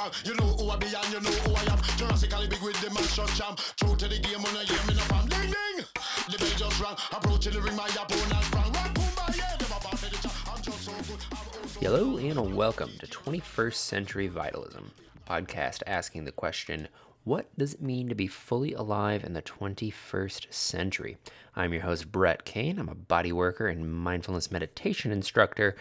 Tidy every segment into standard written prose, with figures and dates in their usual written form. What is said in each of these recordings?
bang. You know who I be and you know who I am. Jurassically big with the man shot jam. True to the game when I hear me no fam. Ding ding, the bell just rang. Approaching the ring, my opponent sprang. Rock boom by yeah, never pass the chat. I'm just so good. Hello and welcome to 21st Century Vitalism, a podcast asking the question, what does it mean to be fully alive in the 21st century? I'm your host, Brett Kane. I'm a body worker and mindfulness meditation instructor,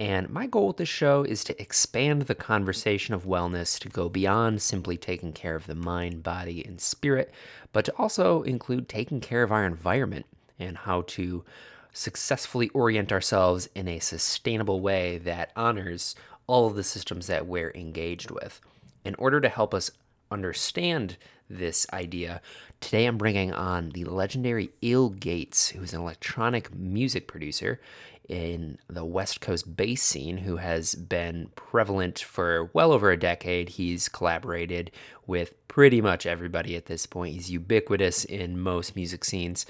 and my goal with this show is to expand the conversation of wellness to go beyond simply taking care of the mind, body, and spirit, but to also include taking care of our environment and how to successfully orient ourselves in a sustainable way that honors all of the systems that we're engaged with. In order to help us understand this idea, today I'm bringing on the legendary Ill Gates, who's an electronic music producer in the West Coast bass scene who has been prevalent for well over a decade. He's collaborated with pretty much everybody at this point. He's ubiquitous in most music scenes,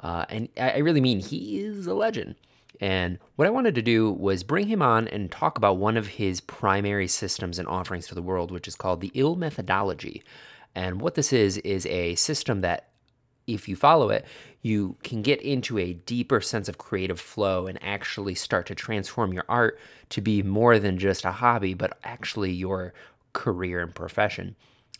and I really mean he is a legend. And what I wanted to do was bring him on and talk about one of his primary systems and offerings to the world, which is called the Ill Methodology. And what this is a system that, if you follow it, you can get into a deeper sense of creative flow and actually start to transform your art to be more than just a hobby, but actually your career and profession.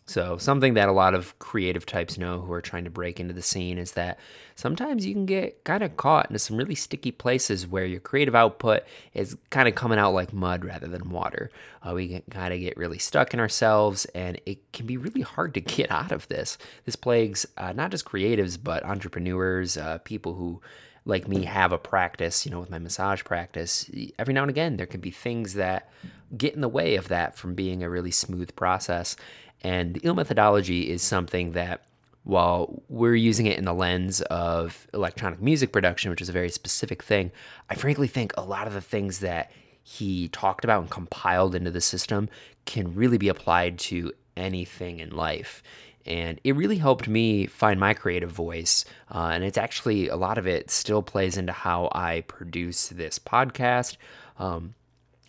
So something that a lot of creative types know who are trying to break into the scene is that sometimes you can get kind of caught into some really sticky places where your creative output is kind of coming out like mud rather than water. We can kind of get really stuck in ourselves, and it can be really hard to get out of this. This plagues not just creatives, but entrepreneurs, people who, like me, have a practice, you know, with my massage practice. Every now and again, there can be things that get in the way of that from being a really smooth process. And the Ill Methodology is something that, while we're using it in the lens of electronic music production, which is a very specific thing, I frankly think a lot of the things that he talked about and compiled into the system can really be applied to anything in life. And it really helped me find my creative voice, and it's actually, a lot of it still plays into how I produce this podcast, how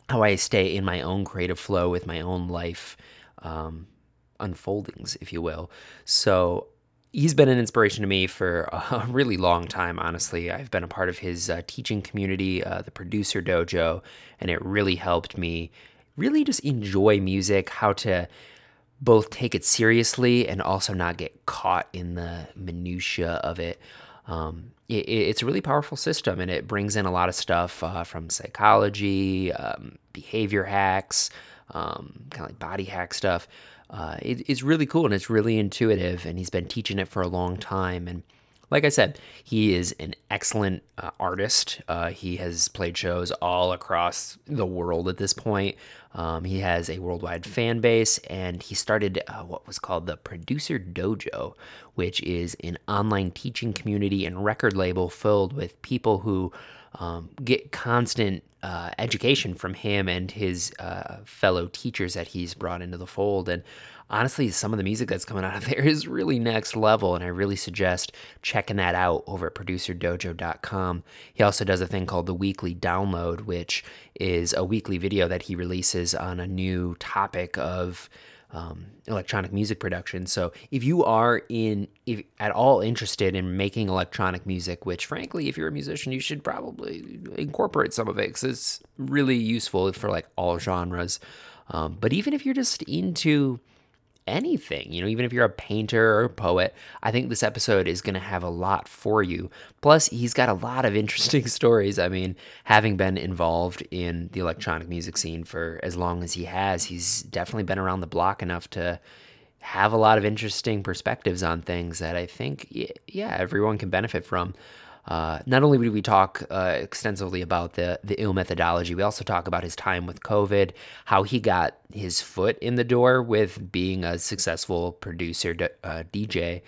I stay in my own creative flow with my own life unfoldings, if you will. So he's been an inspiration to me for a really long time, honestly. I've been a part of his teaching community, the Producer Dojo, and it really helped me really just enjoy music, how to both take it seriously and also not get caught in the minutia of it. It's a really powerful system, and it brings in a lot of stuff from psychology, behavior hacks, kind of like body hack stuff. It's really cool, and it's really intuitive, and he's been teaching it for a long time. And like I said, he is an excellent artist. He has played shows all across the world at this point. He has a worldwide fan base, and he started what was called the Producer Dojo, which is an online teaching community and record label filled with people who get constant education from him and his fellow teachers that he's brought into the fold. And honestly, some of the music that's coming out of there is really next level, and I really suggest checking that out over at producerdojo.com. He also does a thing called the Weekly Download, which is a weekly video that he releases on a new topic of electronic music production. So if you are if at all interested in making electronic music, which frankly, if you're a musician, you should probably incorporate some of it because it's really useful for like all genres. But even if you're just into anything, you know, even if you're a painter or a poet, I think this episode is going to have a lot for you. Plus, he's got a lot of interesting stories. I mean, having been involved in the electronic music scene for as long as he has, he's definitely been around the block enough to have a lot of interesting perspectives on things that I think, yeah, everyone can benefit from. Not only do we talk extensively about the Ill Methodology, we also talk about his time with COVID, how he got his foot in the door with being a successful producer, DJ,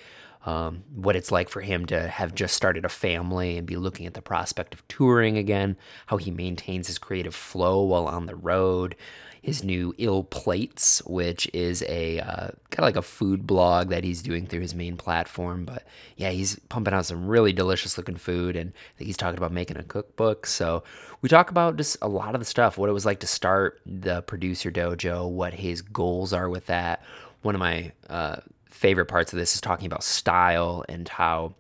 what it's like for him to have just started a family and be looking at the prospect of touring again, how he maintains his creative flow while on the road, his new Ill Plates, which is a kind of like a food blog that he's doing through his main platform. But yeah, he's pumping out some really delicious looking food, and I think he's talking about making a cookbook. So we talk about just a lot of the stuff, what it was like to start the Producer Dojo, what his goals are with that. One of my favorite parts of this is talking about style and how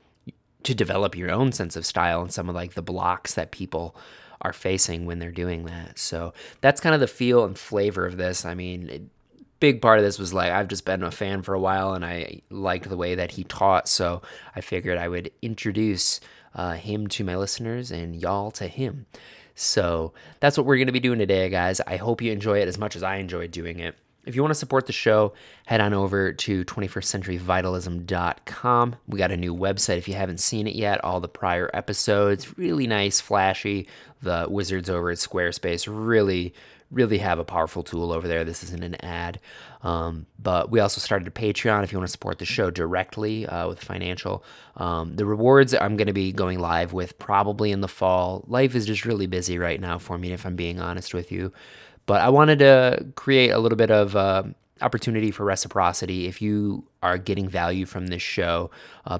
to develop your own sense of style and some of like the blocks that people are facing when they're doing that. So that's kind of the feel and flavor of this. I mean, a big part of this was like, I've just been a fan for a while and I liked the way that he taught. So I figured I would introduce him to my listeners and y'all to him. So that's what we're going to be doing today, guys. I hope you enjoy it as much as I enjoyed doing it. If you want to support the show, head on over to 21stcenturyvitalism.com. We got a new website if you haven't seen it yet. All the prior episodes, really nice, flashy. The wizards over at Squarespace really, really have a powerful tool over there. This isn't an ad. But we also started a Patreon if you want to support the show directly with financial. The rewards I'm going to be going live with probably in the fall. Life is just really busy right now for me, if I'm being honest with you. But I wanted to create a little bit of opportunity for reciprocity. If you are getting value from this show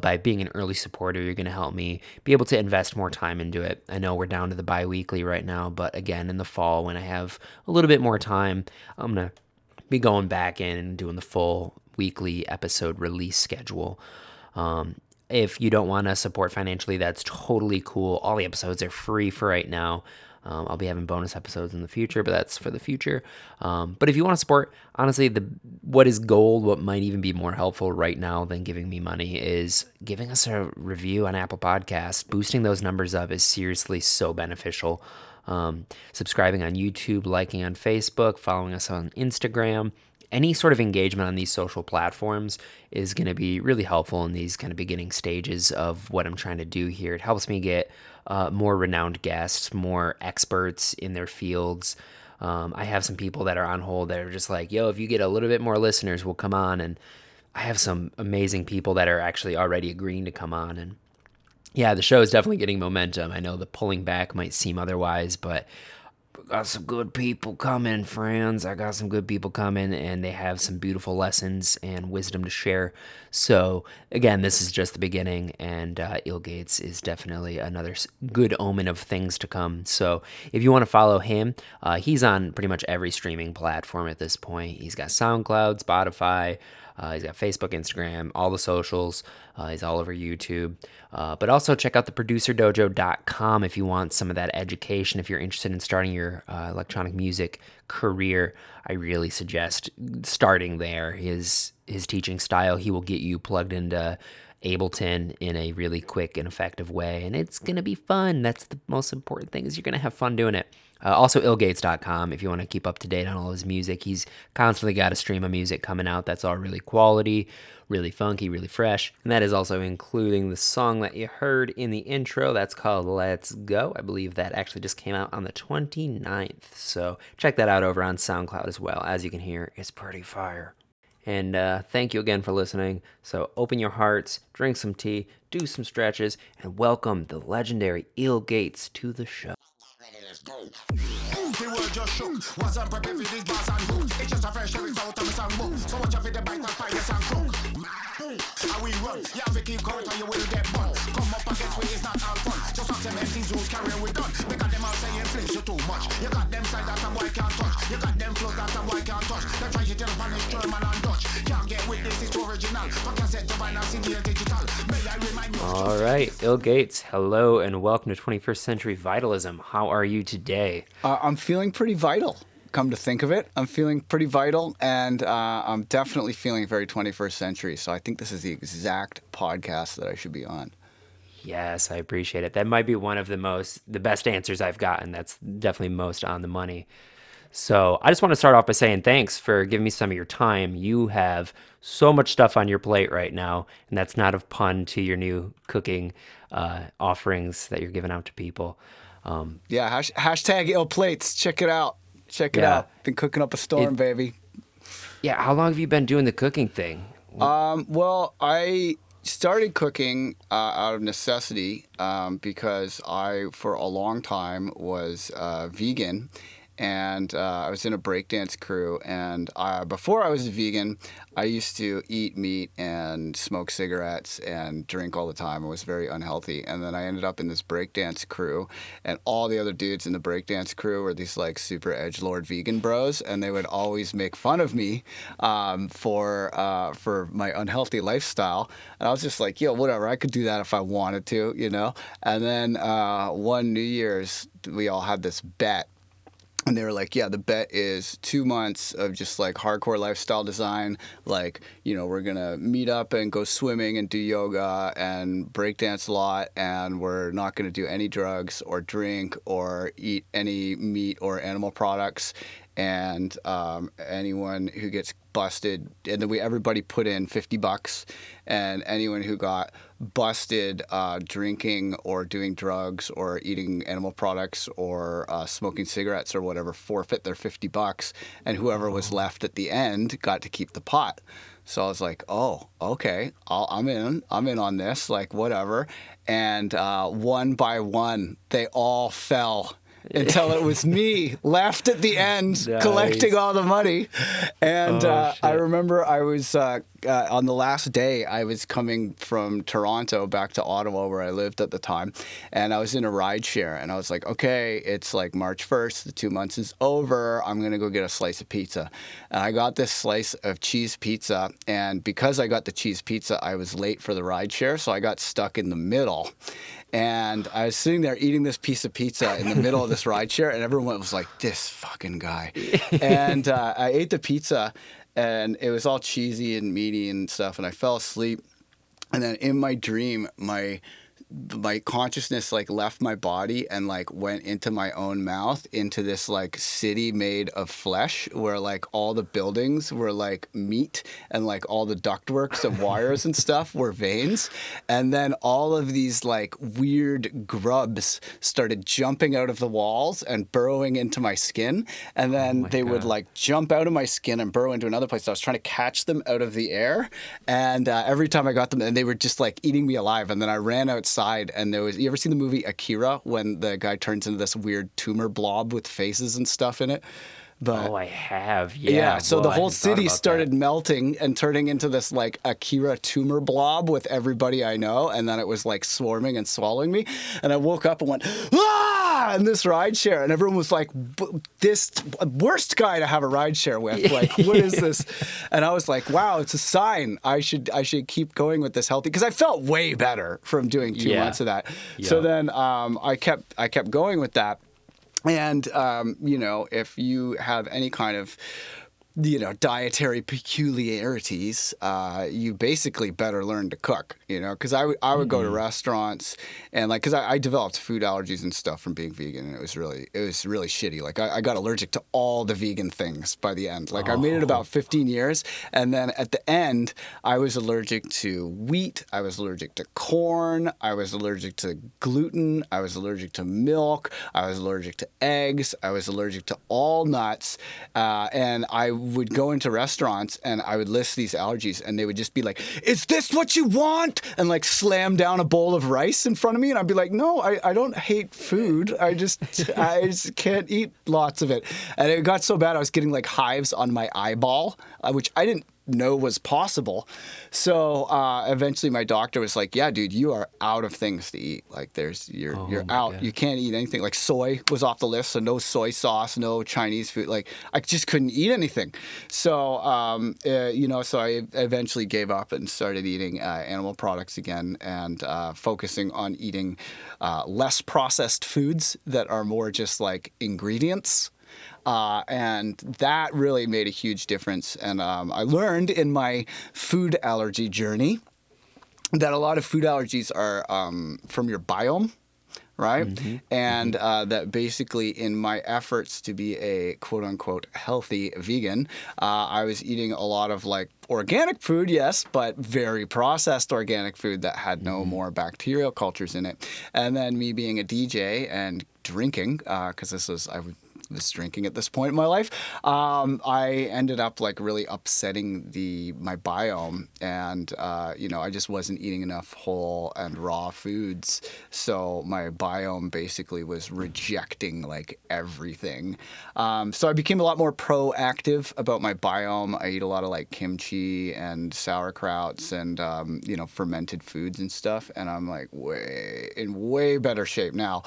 by being an early supporter, you're going to help me be able to invest more time into it. I know we're down to the bi-weekly right now, but again, in the fall when I have a little bit more time, I'm going to be going back in and doing the full weekly episode release schedule. If you don't want to support financially, that's totally cool. All the episodes are free for right now. I'll be having bonus episodes in the future, but that's for the future. But if you want to support, honestly, what is gold, what might even be more helpful right now than giving me money is giving us a review on Apple Podcasts. Boosting those numbers up is seriously so beneficial. Subscribing on YouTube, liking on Facebook, following us on Instagram. Any sort of engagement on these social platforms is going to be really helpful in these kind of beginning stages of what I'm trying to do here. It helps me get more renowned guests, more experts in their fields. I have some people that are on hold that are just like, yo, if you get a little bit more listeners, we'll come on. And I have some amazing people that are actually already agreeing to come on. And yeah, the show is definitely getting momentum. I know the pulling back might seem otherwise, but got some good people coming, friends. I got some good people coming, and they have some beautiful lessons and wisdom to share. So again, this is just the beginning, and Ill Gates is definitely another good omen of things to come. So if you want to follow him, he's on pretty much every streaming platform at this point. He's got SoundCloud, Spotify, he's got Facebook, Instagram, all the socials. He's all over YouTube. But also check out theproducerdojo.com if you want some of that education. If you're interested in starting your electronic music career, I really suggest starting there. His teaching style, he will get you plugged into Ableton in a really quick and effective way. And it's going to be fun. That's the most important thing, is you're going to have fun doing it. Also, illgates.com if you want to keep up to date on all his music. He's constantly got a stream of music coming out that's all really quality, really funky, really fresh. And that is also including the song that you heard in the intro. That's called Let's Go. I believe that actually just came out on the 29th. So check that out over on SoundCloud as well. As you can hear, it's pretty fire. And thank you again for listening. So open your hearts, drink some tea, do some stretches, and welcome the legendary Ill Gates to the show. Let's go. The world just shook. Wasn't prepared for these bars and hooks. It's just a fresh lyrics out of the songbook. So watch out for the bite of pirates and cook. And we run. You have to keep going or you will get butt. Come up against we is not all fun. Just have them MCs who's carrying with guns. Because them all saying flips you too much. You got them side that a boy can't touch. You got them flows that a boy can't touch. They try to tell Spanish, German and Dutch. Can't get with this, it's original. But can set to finance in the digital. May I remind you. Alright, Ill Gates, hello and welcome to 21st Century Vitalism. How are you today? I'm feeling pretty vital, come to think of it. I'm feeling pretty vital, and I'm definitely feeling very 21st century. So I think this is the exact podcast that I should be on. Yes, I appreciate it. That might be one of the best answers I've gotten. That's definitely most on the money. So I just want to start off by saying thanks for giving me some of your time. You have so much stuff on your plate right now, and that's not a pun to your new cooking offerings that you're giving out to people. Yeah, hashtag Ill Plates. Check it out. Been cooking up a storm, baby. Yeah, how long have you been doing the cooking thing? Well, I started cooking out of necessity because I, for a long time, was vegan. And I was in a breakdance crew, and before I was a vegan, I used to eat meat and smoke cigarettes and drink all the time. I was very unhealthy. And then I ended up in this breakdance crew, and all the other dudes in the breakdance crew were these like super edgelord vegan bros, and they would always make fun of me for my unhealthy lifestyle. And I was just like, yo, whatever, I could do that if I wanted to, you know? And then one New Year's, we all had this bet. And they were like, yeah, the bet is 2 months of just like hardcore lifestyle design. Like, you know, we're going to meet up and go swimming and do yoga and breakdance a lot. And we're not going to do any drugs or drink or eat any meat or animal products. And anyone who gets busted, and then everybody put in $50, and anyone who got busted drinking or doing drugs or eating animal products or smoking cigarettes or whatever forfeit their $50, and whoever was left at the end got to keep the pot. So I was like, oh, okay, I'm in on this, like whatever. And one by one, they all fell. Until it was me left at the end. Nice. Collecting all the money. And I remember I was on the last day, I was coming from Toronto back to Ottawa, where I lived at the time, and I was in a ride share, and I was like, okay, it's like March 1st, the 2 months is over, I'm going to go get a slice of pizza. And I got this slice of cheese pizza, and because I got the cheese pizza, I was late for the ride share, so I got stuck in the middle. And I was sitting there eating this piece of pizza in the middle of this rideshare, and everyone was like, this fucking guy. And I ate the pizza, and it was all cheesy and meaty and stuff, and I fell asleep. And then in my dream, my consciousness like left my body and like went into my own mouth, into this like city made of flesh, where like all the buildings were like meat, and like all the ductworks and wires and stuff were veins. And then all of these like weird grubs started jumping out of the walls and burrowing into my skin. And then would like jump out of my skin and burrow into another place. So I was trying to catch them out of the air, and every time I got them, and they were just like eating me alive. And then I ran outside. And there was, you ever seen the movie Akira, when the guy turns into this weird tumor blob with faces and stuff in it? But, oh, I have. Yeah. So the whole city started melting and turning into this like Akira tumor blob with everybody I know. And then it was like swarming and swallowing me. And I woke up and went, ah, in this rideshare. And everyone was like, this worst guy to have a rideshare with. Like, what is this? And I was like, wow, it's a sign. I should keep going with this healthy, because I felt way better from doing 2 months of that. Yeah. So then I kept going with that. And, you know, if you have any kind of, you know, dietary peculiarities, you basically better learn to cook, you know, because I would go to restaurants and like, because I developed food allergies and stuff from being vegan, and it was really shitty. Like I got allergic to all the vegan things by the end. Like I made it about 15 years, and then at the end I was allergic to wheat, I was allergic to corn, I was allergic to gluten, I was allergic to milk, I was allergic to eggs, I was allergic to all nuts, and I would go into restaurants and I would list these allergies, and they would just be like, is this what you want? And like slam down a bowl of rice in front of me, and I'd be like, no, I don't hate food. I just can't eat lots of it. And it got so bad I was getting like hives on my eyeball, which I didn't know was possible. So eventually my doctor was like, yeah, dude, you are out of things to eat. Like you're out. God. You can't eat anything. Like soy was off the list, so no soy sauce, no Chinese food. Like I just couldn't eat anything. So, you know, so I eventually gave up and started eating animal products again, and focusing on eating less processed foods that are more just like ingredients. And that really made a huge difference. And I learned in my food allergy journey that a lot of food allergies are from your biome, right? Mm-hmm. And that basically in my efforts to be a quote-unquote healthy vegan, I was eating a lot of like organic food, yes, but very processed organic food that had no more bacterial cultures in it. And then me being a DJ and drinking, because this was – I would this drinking at this point in my life, I ended up like really upsetting my biome, and I just wasn't eating enough whole and raw foods, so my biome basically was rejecting like everything. So I became a lot more proactive about my biome. I ate a lot of like kimchi and sauerkrauts and fermented foods and stuff, and I'm like in way better shape now.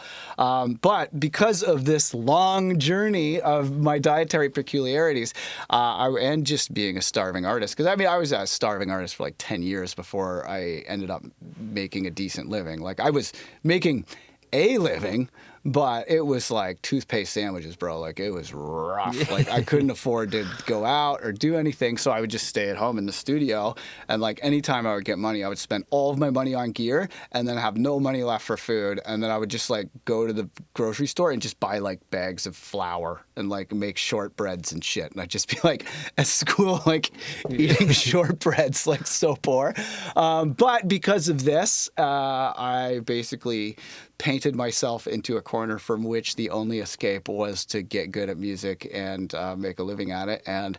But because of this long journey of my dietary peculiarities, and just being a starving artist, because I mean I was a starving artist for like 10 years before I ended up making a decent living. Like I was making a living, but it was like toothpaste sandwiches, bro. Like it was rough. Like I couldn't afford to go out or do anything, so I would just stay at home in the studio. And like anytime I would get money, I would spend all of my money on gear and then have no money left for food. And then I would just like go to the grocery store and just buy like bags of flour and like make shortbreads and shit. And I'd just be like at school, like eating shortbreads, like so poor. But because of this, I basically painted myself into a corner from which the only escape was to get good at music and make a living at it. And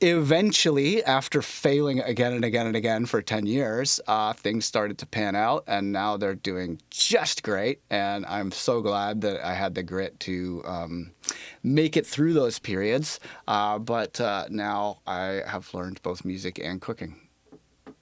eventually, after failing again and again and again for 10 years, things started to pan out, and now they're doing just great. And I'm so glad that I had the grit to make it through those periods. But now I have learned both music and cooking.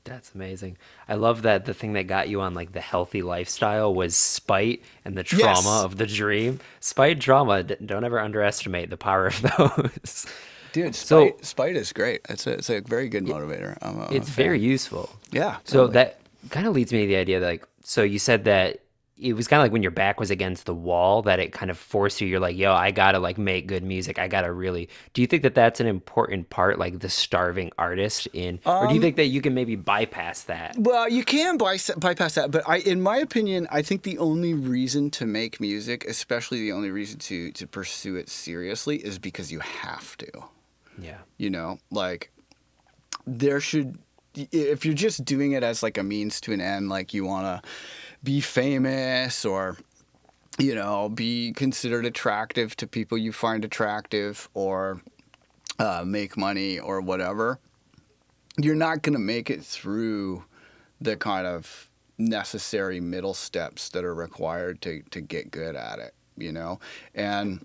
That's amazing. I love that the thing that got you on like the healthy lifestyle was spite and the trauma of the dream. Spite, trauma, don't ever underestimate the power of those. Dude, spite is great. It's a very good motivator. It's very useful. Yeah. So totally. That kind of leads me to the idea that like, so you said that it was kind of like when your back was against the wall that it kind of forced you. You're like, yo, I got to like make good music. I got to really, do you think that that's an important part, like the starving artist in, or do you think that you can maybe bypass that? Well, you can bypass that. But in my opinion, I think the only reason to make music, especially the only reason to pursue it seriously, is because you have to. Yeah. You know, like there should, if you're just doing it as like a means to an end, like you want to be famous or, you know, be considered attractive to people you find attractive or make money or whatever, you're not going to make it through the kind of necessary middle steps that are required to get good at it, you know? And,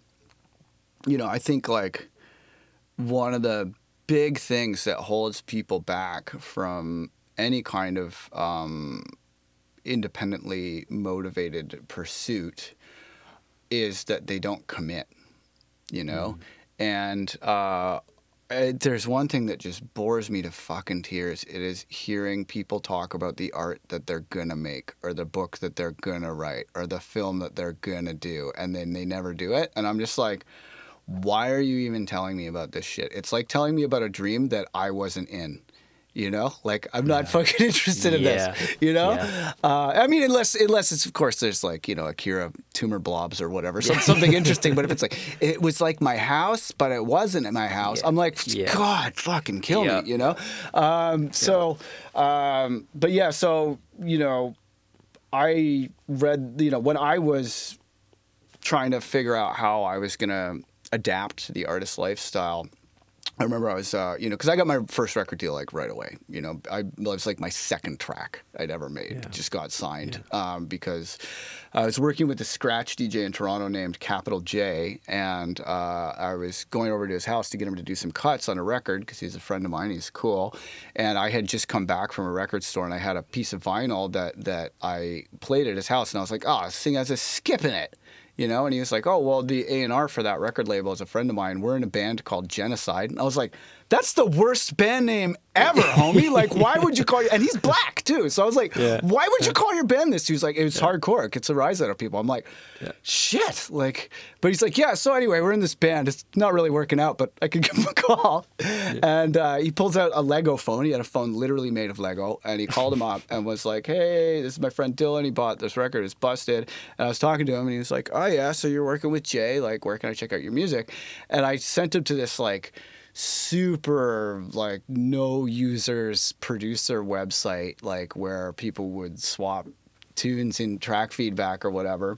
you know, I think like one of the big things that holds people back from any kind of independently motivated pursuit is that they don't commit, you know? And there's one thing that just bores me to fucking tears. It is hearing people talk about the art that they're gonna make or the book that they're gonna write or the film that they're gonna do, and then they never do it. And I'm just like, why are you even telling me about this shit? It's like telling me about a dream that I wasn't in. You know, like I'm not fucking interested in this, you know? Yeah. I mean, unless it's, of course, there's like, you know, Akira tumor blobs or whatever, something interesting. But if it's like, it was like my house, but it wasn't at my house. Yeah. I'm like, God, fucking kill me, you know? So, you know, I read, you know, when I was trying to figure out how I was going to adapt to the artist lifestyle, I remember I was, because I got my first record deal like right away. You know, it was like my second track I'd ever made. Yeah. Just got signed because I was working with a scratch DJ in Toronto named Capital J, and I was going over to his house to get him to do some cuts on a record because he's a friend of mine. He's cool, and I had just come back from a record store and I had a piece of vinyl that I played at his house, and I was like, this thing has a skip in it. You know, and he was like, oh, well, the A&R for that record label is a friend of mine. We're in a band called Genocide. And I was like, that's the worst band name ever, homie. Like, why would you call your... And he's black, too. So I was like, why would you call your band this? He was like, it's hardcore. It gets a rise out of people. I'm like, shit. Like, but he's like, so anyway, we're in this band. It's not really working out, but I could give him a call. Yeah. And he pulls out a Lego phone. He had a phone literally made of Lego. And he called him up and was like, hey, this is my friend Dylan. He bought this record. It's busted. And I was talking to him, and he was like, oh, yeah, so you're working with Jay. Like, where can I check out your music? And I sent him to this, like, super like no users producer website, like where people would swap tunes in track feedback or whatever.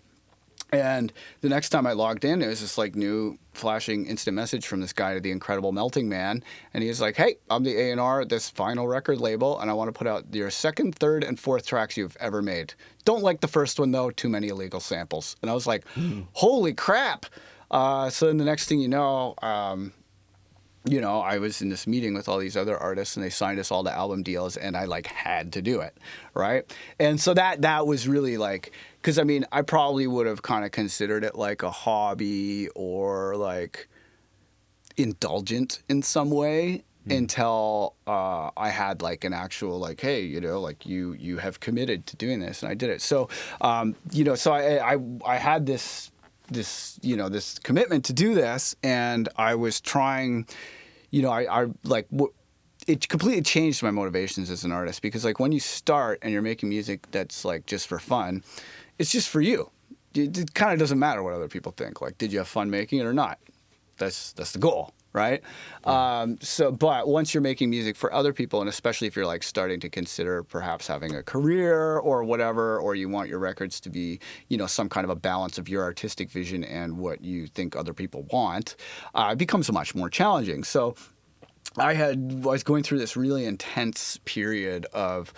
And the next time I logged in, there was this like new flashing instant message from this guy, the Incredible Melting Man. And he was like, hey, I'm the A&R at this vinyl record label, and I want to put out your second, third, and fourth tracks you've ever made. Don't like the first one, though. Too many illegal samples. And I was like, holy crap. So then the next thing you know, I was in this meeting with all these other artists, and they signed us all to album deals, and I, like, had to do it, right? And so that was really, like, because, I mean, I probably would have kind of considered it, like, a hobby or, like, indulgent in some way until I had, like, an actual, like, hey, you know, like, you have committed to doing this, and I did it. So, you know, so I had this, you know, this commitment to do this, and I was trying, you know, it completely changed my motivations as an artist, because like when you start and you're making music that's like just for fun, it's just for you. It kind of doesn't matter what other people think. Like, did you have fun making it or not? That's the goal, right? Yeah. But once you're making music for other people, and especially if you're like starting to consider perhaps having a career or whatever, or you want your records to be, you know, some kind of a balance of your artistic vision and what you think other people want, it becomes much more challenging. So I was going through this really intense period of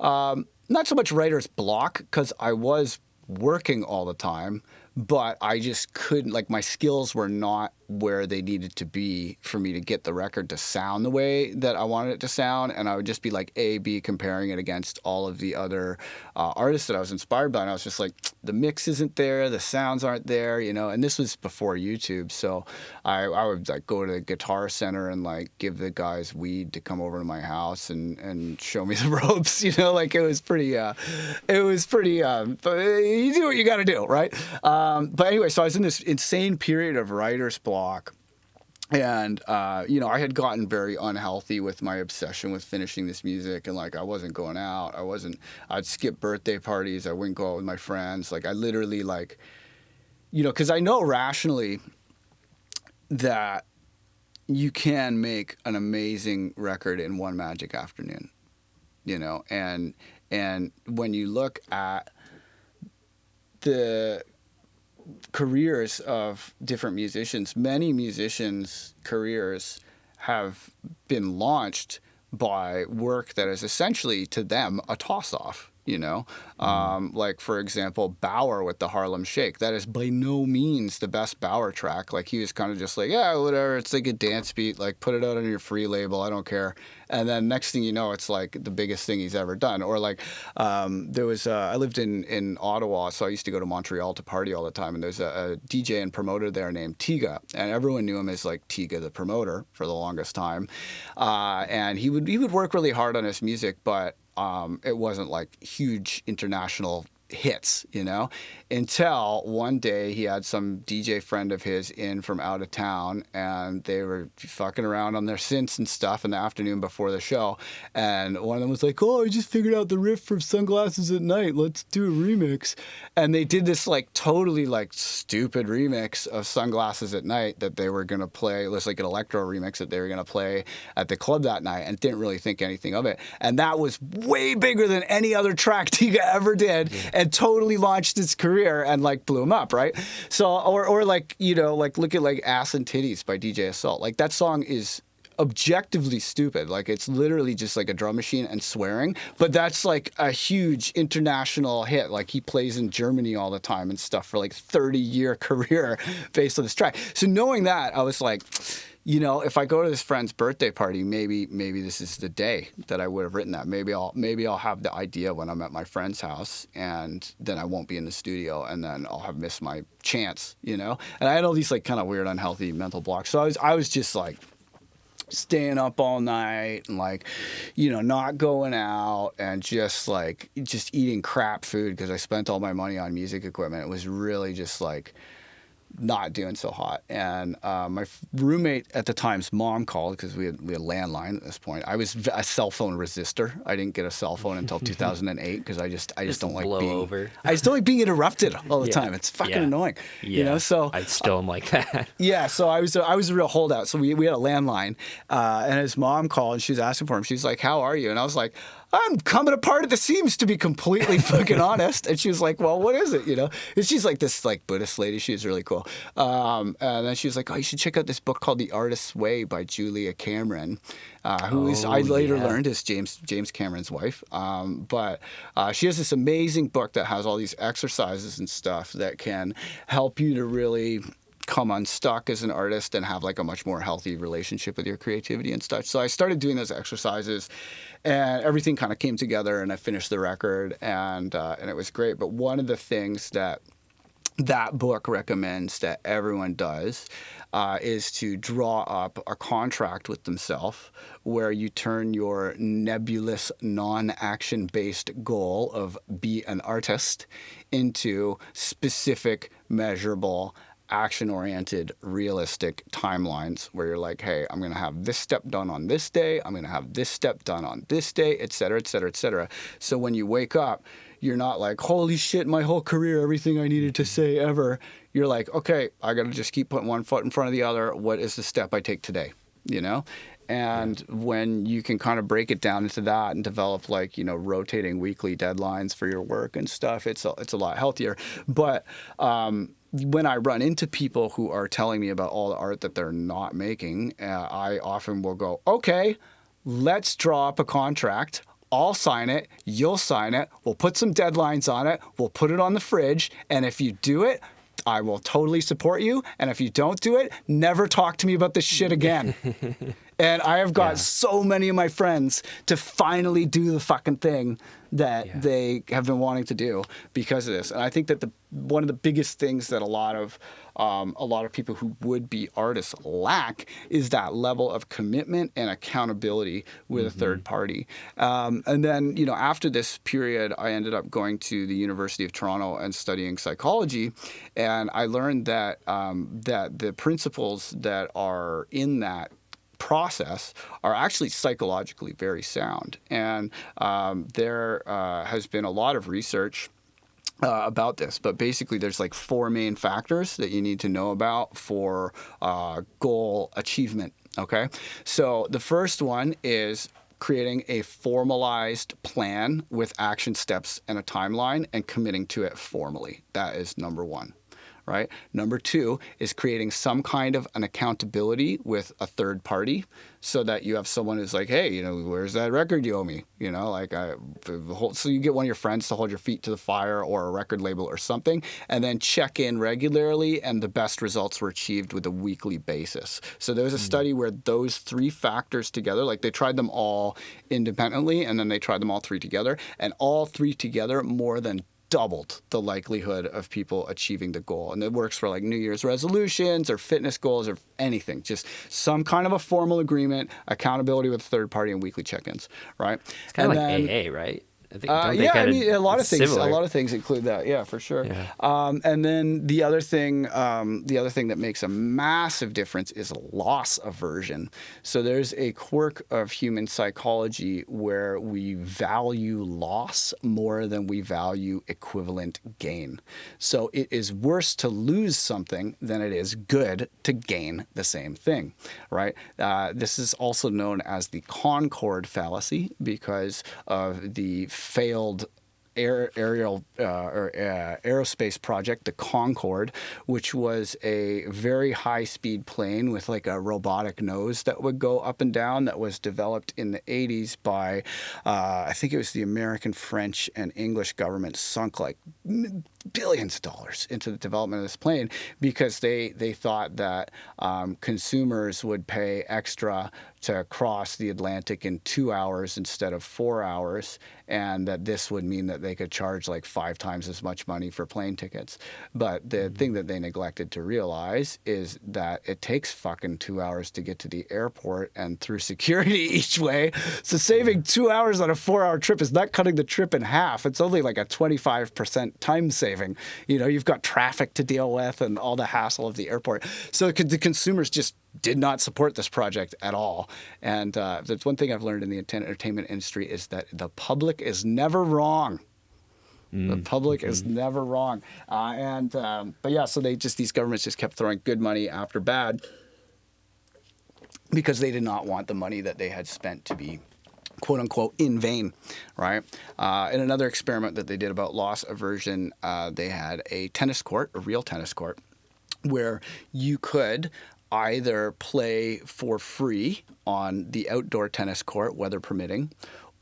not so much writer's block, because I was working all the time, but I just couldn't, like, my skills were not where they needed to be for me to get the record to sound the way that I wanted it to sound. And I would just be like comparing it against all of the other artists that I was inspired by. And I was just like, the mix isn't there, the sounds aren't there, you know. And this was before YouTube. So I would like go to the Guitar Center and like give the guys weed to come over to my house and show me the ropes, you know, like it was pretty, you do what you got to do, right? But anyway, so I was in this insane period of writer's block, and you know, I had gotten very unhealthy with my obsession with finishing this music, and like I wasn't going out, I'd skip birthday parties, I wouldn't go out with my friends, like I literally, like, you know, because I know rationally that you can make an amazing record in one magic afternoon, you know, and when you look at the careers of different musicians, many musicians' careers have been launched by work that is essentially to them a toss-off, you know. Like, for example, Bauer with the Harlem Shake. That is by no means the best Bauer track. Like, he was kind of just like, yeah, whatever, it's like a dance beat, like put it out on your free label, I don't care. And then next thing you know, it's like the biggest thing he's ever done. Or like, there was, I lived in Ottawa, so I used to go to Montreal to party all the time, and there's a DJ and promoter there named Tiga, and everyone knew him as like Tiga the promoter for the longest time. And he would work really hard on his music, but it wasn't like huge international hits, you know, until one day he had some DJ friend of his in from out of town, and they were fucking around on their synths and stuff in the afternoon before the show, and one of them was like, oh, I just figured out the riff from Sunglasses at Night, let's do a remix. And they did this like totally like stupid remix of Sunglasses at Night that they were gonna play. It was like an electro remix that they were gonna play at the club that night, and didn't really think anything of it. And that was way bigger than any other track Tiga ever did, and totally launched his career and like blew him up, right? So, or like, you know, like look at like Ass and Titties by DJ Assault. Like, that song is objectively stupid. Like, it's literally just like a drum machine and swearing, but that's like a huge international hit. Like, he plays in Germany all the time and stuff for like 30-year career based on this track. So knowing that, I was like, you know, if I go to this friend's birthday party, maybe this is the day that I would have written that. Maybe I'll have the idea when I'm at my friend's house, and then I won't be in the studio, and then I'll have missed my chance, you know? And I had all these like kind of weird, unhealthy mental blocks. So I was just like staying up all night and like, you know, not going out, and just eating crap food because I spent all my money on music equipment. It was really just like not doing so hot. And my roommate at the time's mom called, because we had landline at this point. I was a cell phone resistor. I didn't get a cell phone until 2008, because I just don't like being over. I just don't like being interrupted all the time. It's fucking annoying, you know. So I still am like that. Yeah. So I was a real holdout. So we had a landline, and his mom called, and she was asking for him. She's like, "How are you?" And I was like, I'm coming apart at the seams, to be completely fucking honest. And she was like, well, what is it, you know? And she's like this like Buddhist lady. She was really cool. And then she was like, oh, you should check out this book called The Artist's Way by Julia Cameron, who is, I later learned is James Cameron's wife. But she has this amazing book that has all these exercises and stuff that can help you to really come unstuck as an artist and have like a much more healthy relationship with your creativity and stuff. So I started doing those exercises and everything kind of came together and I finished the record and it was great. But one of the things that that book recommends that everyone does is to draw up a contract with themselves where you turn your nebulous, non-action-based goal of be an artist into specific, measurable, action-oriented, realistic timelines where you're like, hey, I'm going to have this step done on this day, I'm going to have this step done on this day, et cetera, et cetera, et cetera. So when you wake up, you're not like, holy shit, my whole career, everything I needed to say ever. You're like, okay, I got to just keep putting one foot in front of the other. What is the step I take today, you know? And when you can kind of break it down into that and develop like, you know, rotating weekly deadlines for your work and stuff, it's a lot healthier. But when I run into people who are telling me about all the art that they're not making, I often will go, okay, let's draw up a contract. I'll sign it. You'll sign it. We'll put some deadlines on it. We'll put it on the fridge. And if you do it, I will totally support you. And if you don't do it, never talk to me about this shit again. And I have got so many of my friends to finally do the fucking thing that they have been wanting to do because of this. And I think that one of the biggest things that a lot of people who would be artists lack is that level of commitment and accountability with a third party. And then, you know, after this period, I ended up going to the University of Toronto and studying psychology. And I learned that that the principles that are in that process are actually psychologically very sound. And there has been a lot of research about this, but basically there's like four main factors that you need to know about for goal achievement, okay? So the first one is creating a formalized plan with action steps and a timeline and committing to it formally. That is number one. Right. Number two is creating some kind of an accountability with a third party so that you have someone who's like, hey, you know, where's that record you owe me? You know, like so you get one of your friends to hold your feet to the fire or a record label or something, and then check in regularly. And the best results were achieved with a weekly basis. So there was a study where those three factors together, like they tried them all independently and then they tried them all three together, and all three together more than doubled the likelihood of people achieving the goal. And it works for like New Year's resolutions or fitness goals or anything, just some kind of a formal agreement, accountability with a third party, and weekly check-ins, right? It's kind of like AA, right? A lot of things include that. Yeah, for sure. Yeah. And then the other thing that makes a massive difference is loss aversion. So there's a quirk of human psychology where we value loss more than we value equivalent gain. So it is worse to lose something than it is good to gain the same thing, right? This is also known as the Concorde fallacy because of the failed aerospace project, the Concorde, which was a very high-speed plane with like a robotic nose that would go up and down. That was developed in the 80s by, I think it was the American, French, and English government sunk like billions of dollars into the development of this plane because they thought that consumers would pay extra to cross the Atlantic in 2 hours instead of 4 hours, and that this would mean that they could charge like 5 times as much money for plane tickets. But the thing that they neglected to realize is that it takes fucking 2 hours to get to the airport and through security each way. So saving 2 hours on a 4-hour trip is not cutting the trip in half. It's only like a 25% time saving. You know, you've got traffic to deal with and all the hassle of the airport. So the consumers just did not support this project at all. And that's one thing I've learned in the entertainment industry is that the public is never wrong. The public is never wrong. But yeah, so these governments just kept throwing good money after bad because they did not want the money that they had spent to be quote unquote, in vain, right? In another experiment that they did about loss aversion, they had a tennis court, a real tennis court, where you could either play for free on the outdoor tennis court, weather permitting,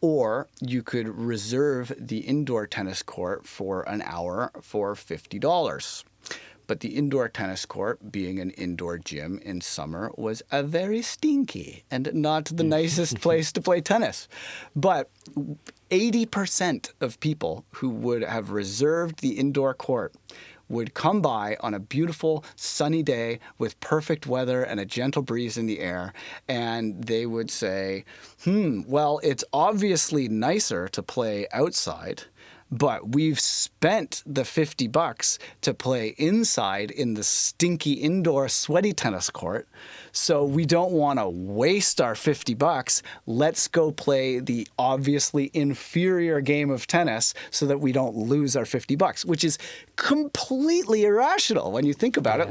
or you could reserve the indoor tennis court for an hour for $50. But the indoor tennis court, being an indoor gym in summer, was a very stinky and not the nicest place to play tennis. But 80% of people who would have reserved the indoor court would come by on a beautiful sunny day with perfect weather and a gentle breeze in the air, and they would say, well, it's obviously nicer to play outside, but we've spent the $50 to play inside in the stinky indoor sweaty tennis court, so we don't want to waste our $50. Let's go play the obviously inferior game of tennis so that we don't lose our $50, which is completely irrational when you think about it.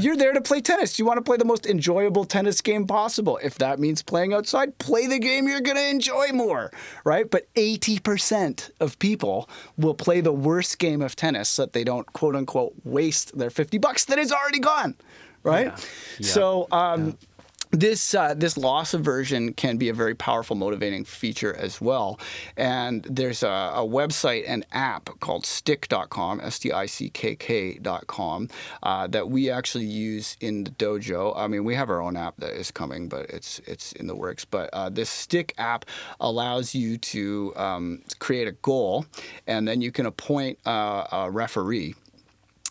You're there to play tennis. You want to play the most enjoyable tennis game possible. If that means playing outside, play the game you're going to enjoy more, right? But 80% of people will play the worst game of tennis so that they don't, quote unquote, waste their $50 that is already gone, right? So this loss aversion can be a very powerful motivating feature as well. And there's a website and app called stickk.com, stickk.com, that we actually use in the dojo. I mean, we have our own app that is coming, but it's in the works. But this Stickk app allows you to create a goal, and then you can appoint a referee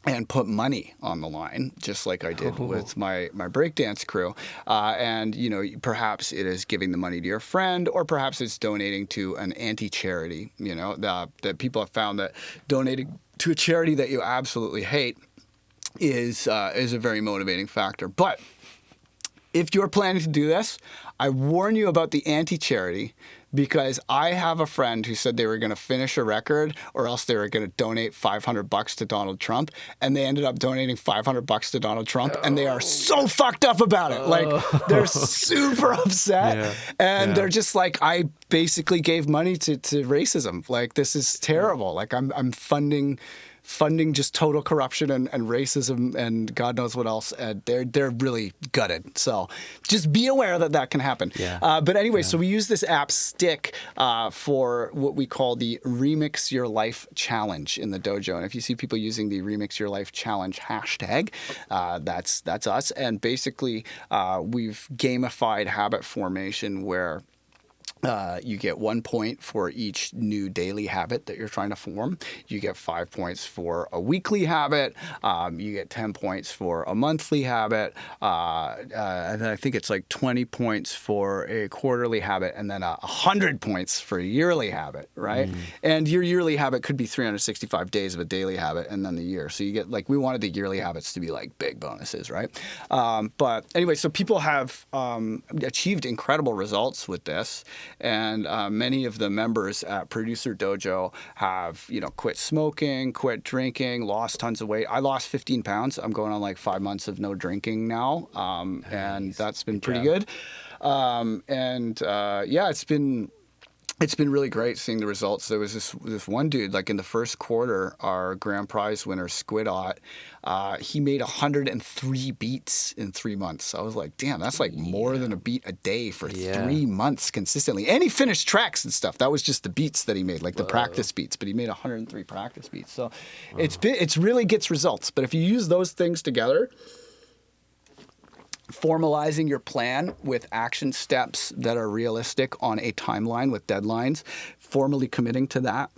and put money on the line, just like I did with my breakdance crew. And, you know, perhaps it is giving the money to your friend, or perhaps it's donating to an anti-charity. You know, that people have found that donating to a charity that you absolutely hate is a very motivating factor. But if you're planning to do this, I warn you about the anti-charity, because I have a friend who said they were going to finish a record or else they were going to donate $500 to Donald Trump, and they ended up donating $500 to Donald Trump, and they are so fucked up about it. Like, they're super upset, they're just like, I basically gave money to racism. Like, this is terrible. Like, I'm funding just total corruption and racism and God knows what else. They're really gutted. So just be aware that can happen. But anyway, so we use this app Stickk for what we call the Remix Your Life Challenge in the dojo. And if you see people using the Remix Your Life Challenge hashtag, that's us. And basically, we've gamified habit formation where you get 1 point for each new daily habit that you're trying to form. You get 5 points for a weekly habit. You get 10 points for a monthly habit. And then I think it's like 20 points for a quarterly habit, and then 100 points for a yearly habit, right? And your yearly habit could be 365 days of a daily habit and then the year. So you get, like, we wanted the yearly habits to be like big bonuses, right? But anyway, so people have achieved incredible results with this. And many of the members at Producer Dojo have, you know, quit smoking, quit drinking, lost tons of weight. I lost 15 pounds. I'm going on like 5 months of no drinking now, nice. And that's been pretty good. It's been really great seeing the results. There was this one dude, like in the first quarter, our grand prize winner, Squidot, he made 103 beats in 3 months. I was like, damn, that's like more than a beat a day for 3 months consistently. And he finished tracks and stuff. That was just the beats that he made, like the practice beats, but he made 103 practice beats. So it really gets results. But if you use those things together, formalizing your plan with action steps that are realistic on a timeline with deadlines, formally committing to that,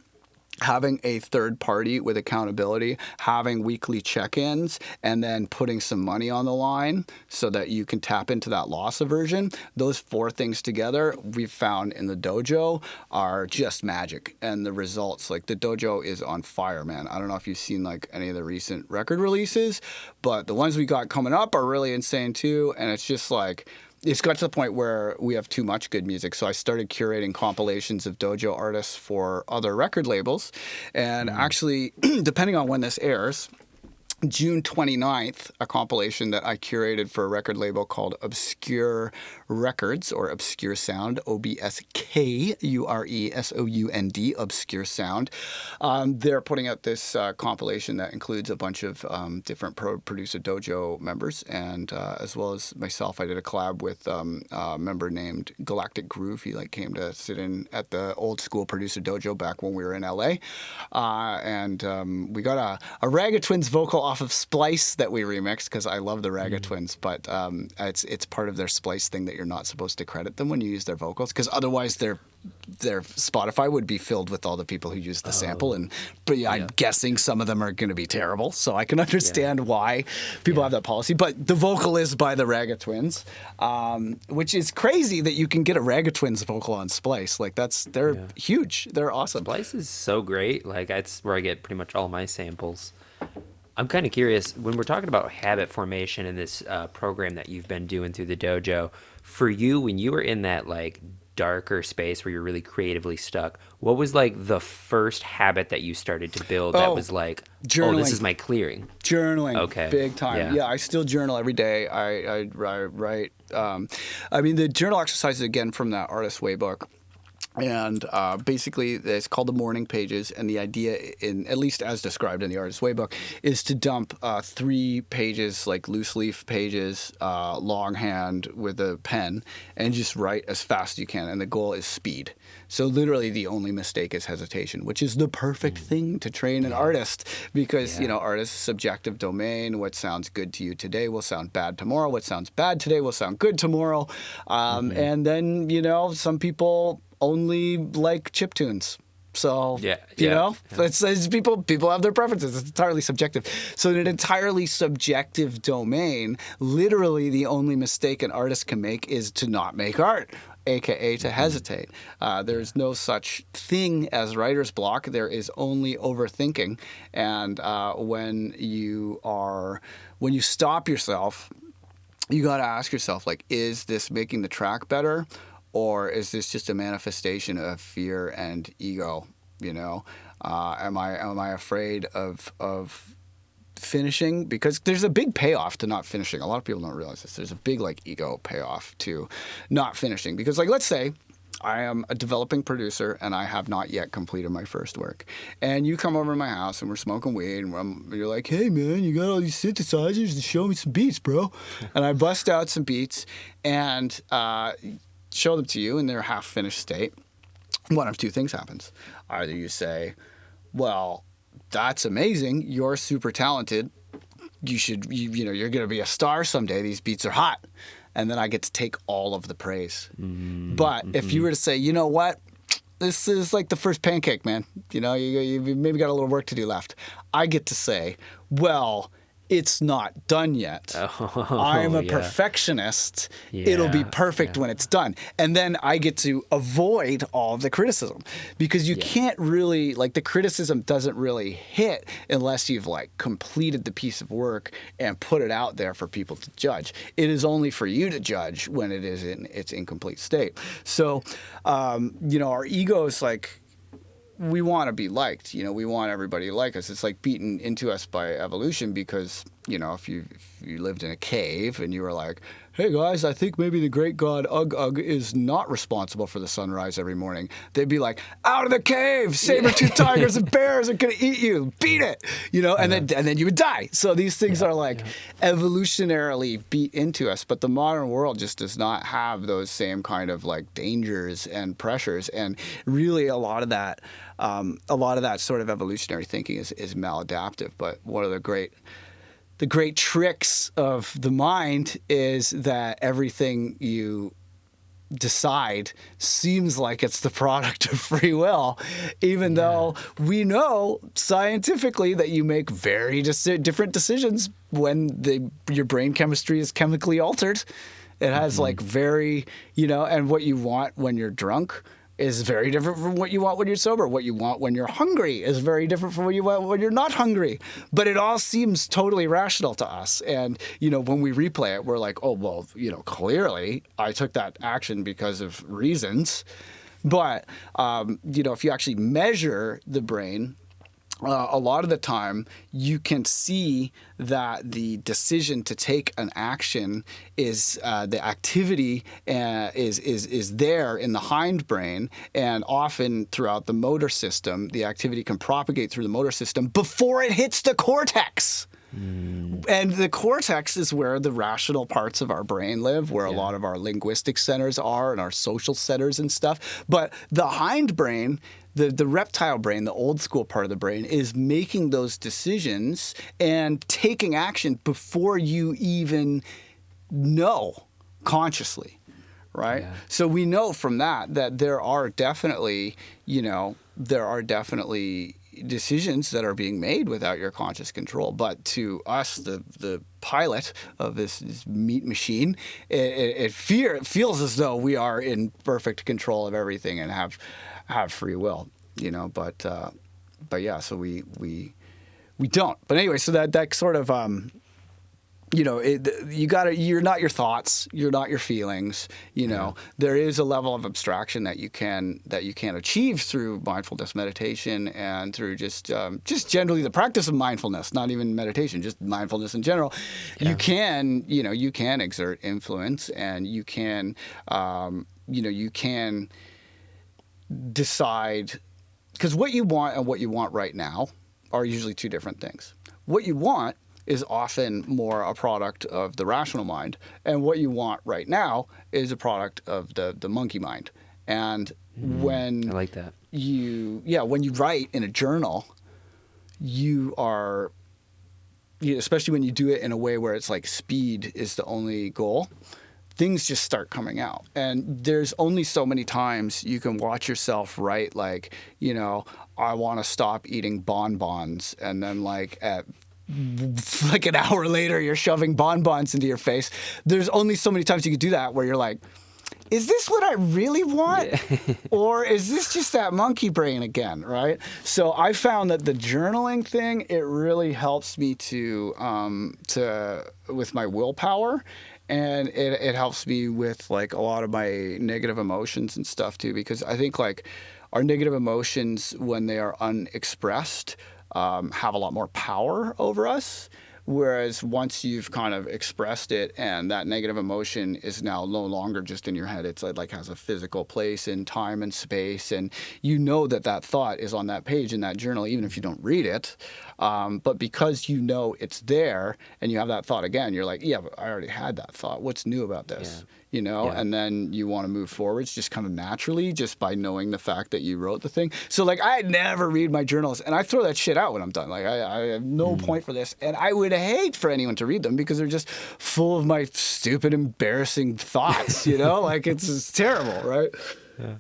having a third party with accountability, having weekly check-ins, and then putting some money on the line so that you can tap into that loss aversion. Those four things together, we've found in the dojo, are just magic. And the results, like, the dojo is on fire, man. I don't know if you've seen like any of the recent record releases, but the ones we got coming up are really insane too. And it's just like, it's got to the point where we have too much good music. So I started curating compilations of dojo artists for other record labels. And actually, depending on when this airs, June 29th, a compilation that I curated for a record label called Obscure Records, or Obscure Sound, Obskuresound, Obscure Sound. They're putting out this compilation that includes a bunch of different Producer Dojo members, and as well as myself. I did a collab with a member named Galactic Groove. He came to sit in at the old school Producer Dojo back when we were in LA, and we got a Ragga Twins vocal off of Splice that we remixed, because I love the Ragga Twins, but it's part of their Splice thing that you're not supposed to credit them when you use their vocals, because otherwise their Spotify would be filled with all the people who use the sample, but I'm guessing some of them are going to be terrible, so I can understand why people have that policy. But the vocal is by the Ragga Twins, which is crazy that you can get a Ragga Twins vocal on Splice. They're huge. They're awesome. Splice is so great. That's where I get pretty much all my samples. I'm kind of curious, when we're talking about habit formation in this program that you've been doing through the dojo, for you, when you were in that darker space where you're really creatively stuck, what was the first habit that you started to build that was journaling. This is my clearing? Journaling. Okay. Big time. Yeah, I still journal every day. I write. The journal exercises, again, from that Artist's Way book. And basically, it's called the morning pages, and the idea, at least as described in the Artist's Way book, is to dump 3 pages, loose leaf pages, longhand with a pen, and just write as fast as you can. And the goal is speed. So literally, the only mistake is hesitation, which is the perfect thing to train an artist, because art is a subjective domain. What sounds good to you today will sound bad tomorrow. What sounds bad today will sound good tomorrow. And then some people only like chiptunes. So, it's people have their preferences. It's entirely subjective. So in an entirely subjective domain, literally the only mistake an artist can make is to not make art, a.k.a. to hesitate. There's no such thing as writer's block. There is only overthinking. And when you stop yourself, you got to ask yourself, is this making the track better? Or is this just a manifestation of fear and ego? Am I afraid of finishing? Because there's a big payoff to not finishing. A lot of people don't realize this. There's a big ego payoff to not finishing. Because let's say I am a developing producer and I have not yet completed my first work. And you come over to my house and we're smoking weed and you're like, hey man, you got all these synthesizers and show me some beats, bro. And I bust out some beats and show them to you in their half-finished state. One of two things happens. Either you say, well, that's amazing, you're super talented, you're going to be a star someday, these beats are hot, and then I get to take all of the praise. Mm-hmm. But if you were to say, you know what, this is the first pancake, man, you maybe got a little work to do left, I get to say, well, it's not done yet. I'm a perfectionist. Yeah, it'll be perfect when it's done. And then I get to avoid all of the criticism, because you can't really, the criticism doesn't really hit unless you've completed the piece of work and put it out there for people to judge. It is only for you to judge when it is in its incomplete state. So, our ego is we want to be liked, we want everybody to like us. It's beaten into us by evolution, because, if you lived in a cave and you were hey guys, I think maybe the great god Ug Ug is not responsible for the sunrise every morning, they'd be out of the cave, saber-toothed tigers and bears are going to eat you, beat it, and then you would die. So these things are evolutionarily beat into us, but the modern world just does not have those same kind of dangers and pressures, and really a lot of that sort of evolutionary thinking is maladaptive. But one of the great tricks of the mind is that everything you decide seems like it's the product of free will, even though we know scientifically that you make very different decisions when your brain chemistry is chemically altered. It has and what you want when you're drunk is very different from what you want when you're sober. What you want when you're hungry is very different from what you want when you're not hungry. But it all seems totally rational to us. And, when we replay it, we're like, oh, well, clearly I took that action because of reasons. But, if you actually measure the brain a lot of the time you can see that the decision to take an action is the activity is there in the hindbrain, and often throughout the motor system, the activity can propagate through the motor system before it hits the cortex. Mm. And the cortex is where the rational parts of our brain live, where a lot of our linguistic centers are and our social centers and stuff. But the hindbrain, the reptile brain, the old school part of the brain, is making those decisions and taking action before you even know consciously, right? Yeah. So we know from that there are definitely, decisions that are being made without your conscious control. But to us, the pilot of this meat machine, it feels as though we are in perfect control of everything and have free will, but yeah, so we don't. But anyway, so that sort of you're not your thoughts, you're not your feelings. There is a level of abstraction that you can achieve through mindfulness meditation and through just generally the practice of mindfulness, not even meditation, just mindfulness in general. Yeah. You can exert influence, and you can decide, because what you want and what you want right now are usually two different things. What you want is often more a product of the rational mind, and what you want right now is a product of the monkey mind. And when I like that. When you write in a journal, you are, especially when you do it in a way where it's like speed is the only goal, things just start coming out. And there's only so many times you can watch yourself write, like, I want to stop eating bonbons, and then like an hour later you're shoving bonbons into your face. There's only so many times you can do that where you're like, is this what I really want? Yeah. Or is this just that monkey brain again, right? So I found that the journaling thing, it really helps me to with my willpower, and it helps me with like a lot of my negative emotions and stuff too, because I think like our negative emotions, when they are unexpressed, have a lot more power over us, whereas once you've kind of expressed it and that negative emotion is now no longer just in your head, it's like has a physical place in time and space, and that thought is on that page in that journal, even if you don't read it, but because it's there and you have that thought again, you're like, yeah, but I already had that thought, what's new about this? Yeah. And then you want to move forwards just kind of naturally, just by knowing the fact that you wrote the thing. So like, I never read my journals, and I throw that shit out when I'm done. Like, I have no point for this, and I would hate for anyone to read them because they're just full of my stupid, embarrassing thoughts. Like, it's terrible, right? Yeah.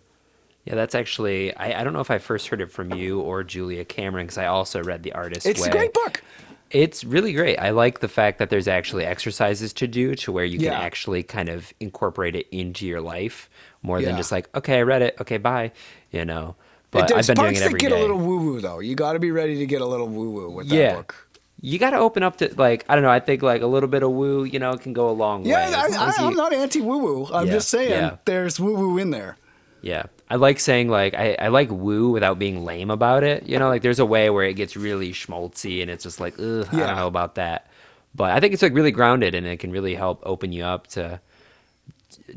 Yeah, that's actually, I don't know if I first heard it from you or Julia Cameron, because I also read The Artist's Way. It's a great book. It's really great. I like the fact that there's actually exercises to do to where you can actually kind of incorporate it into your life more than just like, okay, I read it. Okay, bye. But I've been doing it every day. There's parts that get a little woo-woo, though. You got to be ready to get a little woo-woo with that book. You got to open up to, like, I don't know, I think like a little bit of woo, can go a long way. I'm not anti-woo-woo. I'm just saying there's woo-woo in there. Yeah. I like saying, like, I like woo without being lame about it. Like, there's a way where it gets really schmaltzy and it's just like, ugh, I don't know about that. But I think it's, like, really grounded, and it can really help open you up to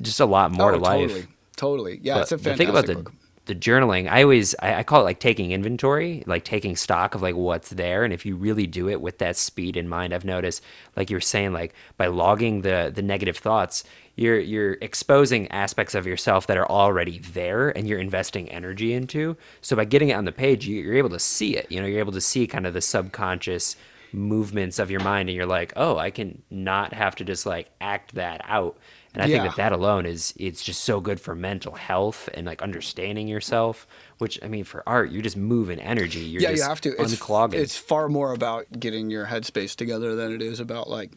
just a lot more to life. Totally. Yeah, but it's a fantastic book. The thing about the journaling, I call it, like, taking inventory, like, taking stock of, like, what's there. And if you really do it with that speed in mind, I've noticed, like you were saying, like, by logging the negative thoughts, you're exposing aspects of yourself that are already there and you're investing energy into. So by getting it on the page, you're able to see it. You're able to see kind of the subconscious movements of your mind, and you're like, oh, I can not have to just like act that out. And I think that alone it's just so good for mental health and like understanding yourself, which, I mean, for art, you're just moving energy. You have to. Unclogging. It's far more about getting your headspace together than it is about like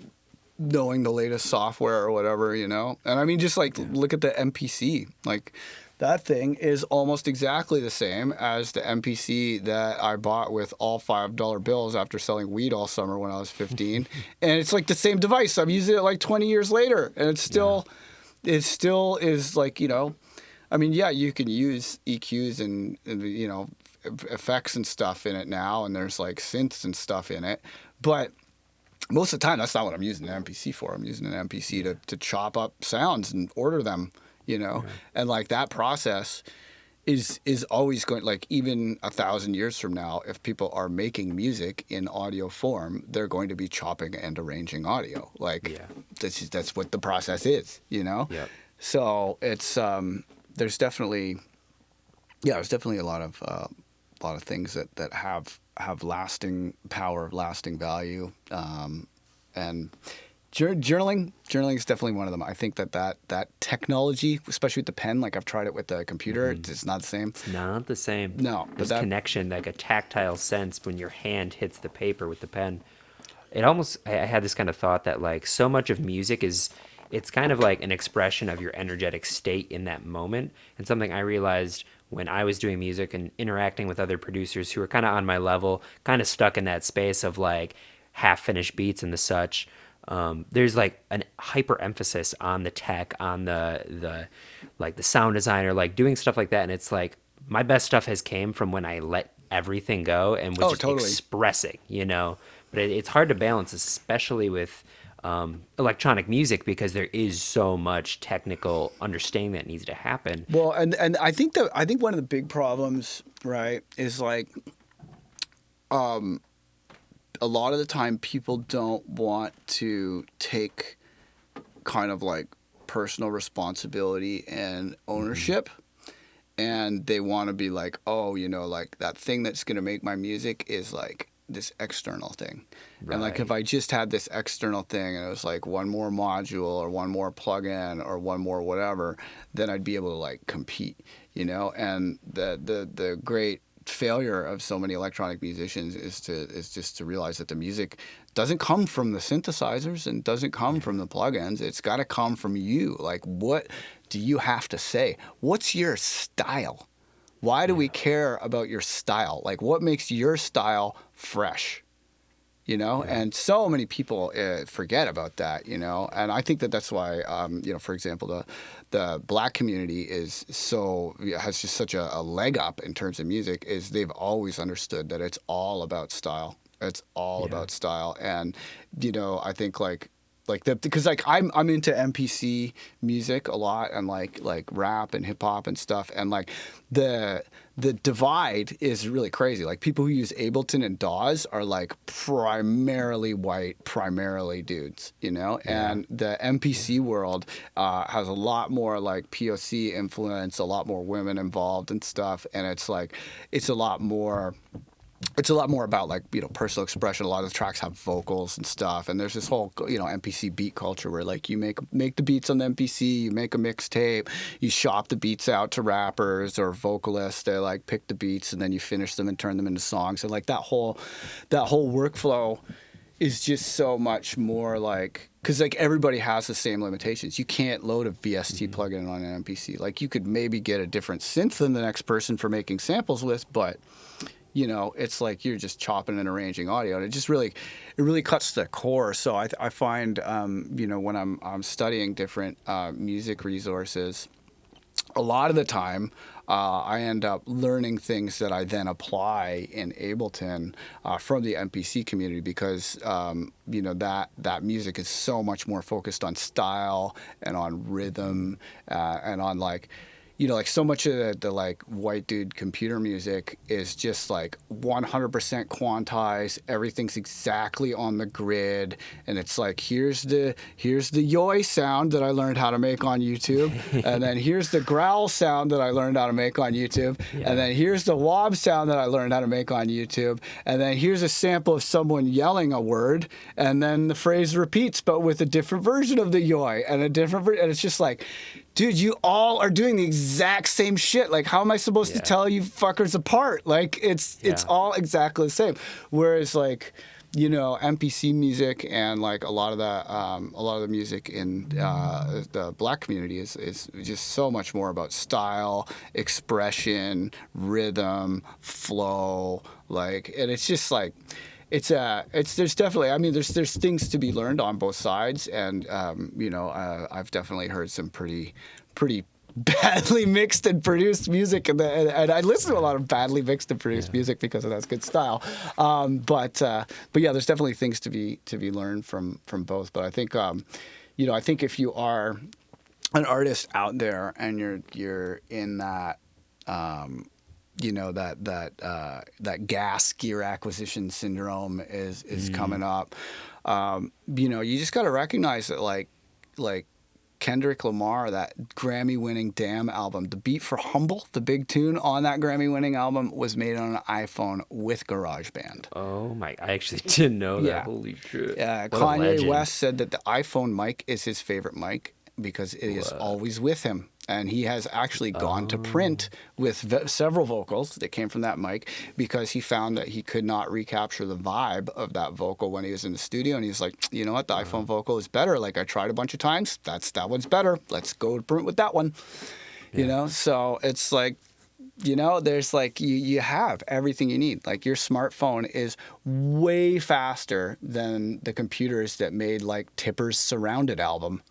knowing the latest software or whatever, And I mean, just like look at the MPC. Like, that thing is almost exactly the same as the MPC that I bought with all $5 bills after selling weed all summer when I was 15. And it's like the same device. I'm using it like 20 years later, and it still is like, I mean, yeah, you can use EQs and you know, effects and stuff in it now, and there's like synths and stuff in it, but most of the time that's not what I'm using an MPC for. I'm using an MPC to chop up sounds and order them, you know. Yeah. And like that process is always going, like even 1,000 years from now, if people are making music in audio form, they're going to be chopping and arranging audio. Like yeah. that's what the process is, you know. Yep. So it's there's definitely a lot of things that have lasting power, lasting value, and journaling is definitely one of them. I think that technology, especially with the pen, like I've tried it with the computer, mm-hmm. It's not the same. It's not the same. No, there's connection, like a tactile sense when your hand hits the paper with the pen. It almost, I had this kind of thought that like so much of music is, it's kind of like an expression of your energetic state in that moment. And something I realized when I was doing music and interacting with other producers who were kind of on my level, kind of stuck in that space of like half-finished beats and the such. There's like an hyper emphasis on the tech, on the like the sound designer, like doing stuff like that. And it's like my best stuff has came from when I let everything go and was expressing, you know. But it's hard to balance, especially with electronic music, because there is so much technical understanding that needs to happen. Well, and I think one of the big problems, right, is like a lot of the time people don't want to take kind of like personal responsibility and ownership, mm-hmm. and they want to be like, oh, you know, like that thing that's going to make my music is like this external thing. Right. And like if I just had this external thing and it was like one more module or one more plug-in or one more whatever, then I'd be able to like compete, you know. And the great failure of so many electronic musicians is just to realize that the music doesn't come from the synthesizers and doesn't come from the plugins. It's got to come from you. Like, what do you have to say? What's your style? Why do we care about your style? Like, what makes your style fresh? You know, yeah. And so many people forget about that, you know. And I think that's why, you know, for example, the black community has just such a leg up in terms of music, is they've always understood that it's all about style. It's all yeah. about style. And, you know, I think like that, because like I'm into MPC music a lot, and like rap and hip hop and stuff, and like the divide is really crazy. Like people who use Ableton and DAWs are like primarily white, primarily dudes, you know. Yeah. And the MPC world has a lot more like POC influence, a lot more women involved and stuff, and it's like it's a lot more about like, you know, personal expression. A lot of the tracks have vocals and stuff, and there's this whole, you know, MPC beat culture where like you make the beats on the MPC, you make a mixtape, you shop the beats out to rappers or vocalists. They like pick the beats and then you finish them and turn them into songs. And like that whole workflow is just so much more like, because like everybody has the same limitations. You can't load a VST mm-hmm. plugin on an MPC. Like you could maybe get a different synth than the next person for making samples with, but you know, it's like you're just chopping and arranging audio, and it just really cuts to the core. So I find, you know, when I'm studying different music resources, a lot of the time I end up learning things that I then apply in Ableton from the MPC community, because you know that music is so much more focused on style and on rhythm and on like, you know, like so much of the like white dude computer music is just like 100% quantized. Everything's exactly on the grid, and it's like here's the yoi sound that I learned how to make on YouTube, and then here's the growl sound that I learned how to make on YouTube, yeah. and then here's the wob sound that I learned how to make on YouTube, and then here's a sample of someone yelling a word, and then the phrase repeats but with a different version of the yoi and a different and it's just like, dude, you all are doing the exact same shit. Like, how am I supposed yeah. to tell you fuckers apart? Like, it's all exactly the same. Whereas, like, you know, MPC music and like a lot of the music in the black community is just so much more about style, expression, rhythm, flow. Like, and it's just like, there's definitely, I mean, there's things to be learned on both sides, and you know, I've definitely heard some pretty badly mixed and produced music, and I listen to a lot of badly mixed and produced music because of that's good style. But yeah, there's definitely things to be learned from both. But I think I think if you are an artist out there and you're in that that gas gear acquisition syndrome is coming up, you just got to recognize that like Kendrick Lamar, that Grammy-winning Damn album, the beat for Humble, the big tune on that Grammy-winning album, was made on an iPhone with GarageBand. Oh my! I actually didn't know that. Yeah. Holy shit! Kanye West said that the iPhone mic is his favorite mic because it is always with him. And he has actually gone to print with several vocals that came from that mic because he found that he could not recapture the vibe of that vocal when he was in the studio. And he was like, you know what? The iPhone vocal is better. Like, I tried a bunch of times. That one's better. Let's go to print with that one. Yeah. You know? So it's like, you know, there's like you have everything you need. Like your smartphone is way faster than the computers that made like Tipper's Surrounded album,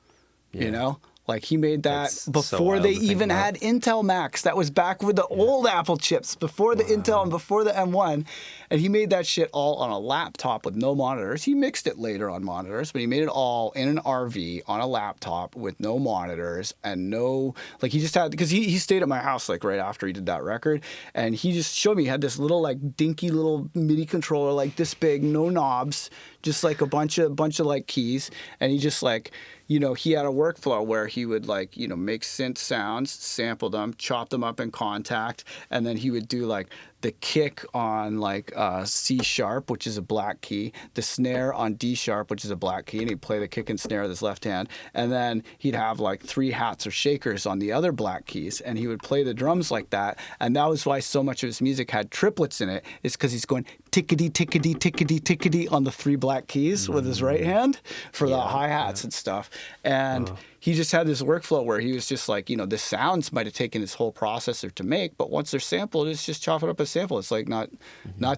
you know? Like he made that before they even had Intel Macs. That was back with the old Apple chips, before the Intel and before the M1. And he made that shit all on a laptop with no monitors. He mixed it later on monitors, but he made it all in an RV on a laptop with no monitors and no, like he just had, because he stayed at my house like right after he did that record. And he just showed me, he had this little like dinky little MIDI controller, like this big, no knobs, just like a bunch of like keys. And he just like, you know, he had a workflow where he would like, you know, make synth sounds, sample them, chop them up in Contact, and then he would do like the kick on like C#, which is a black key, the snare on D#, which is a black key, and he'd play the kick and snare with his left hand, and then he'd have like three hats or shakers on the other black keys, and he would play the drums like that, and that was why so much of his music had triplets in it, is because he's going tickety, tickety, tickety, tickety on the three black keys with his right hand for the hi-hats and stuff. And he just had this workflow where he was just like, you know, the sounds might have taken this whole processor to make, but once they're sampled, it's just chopping up a sample. It's like not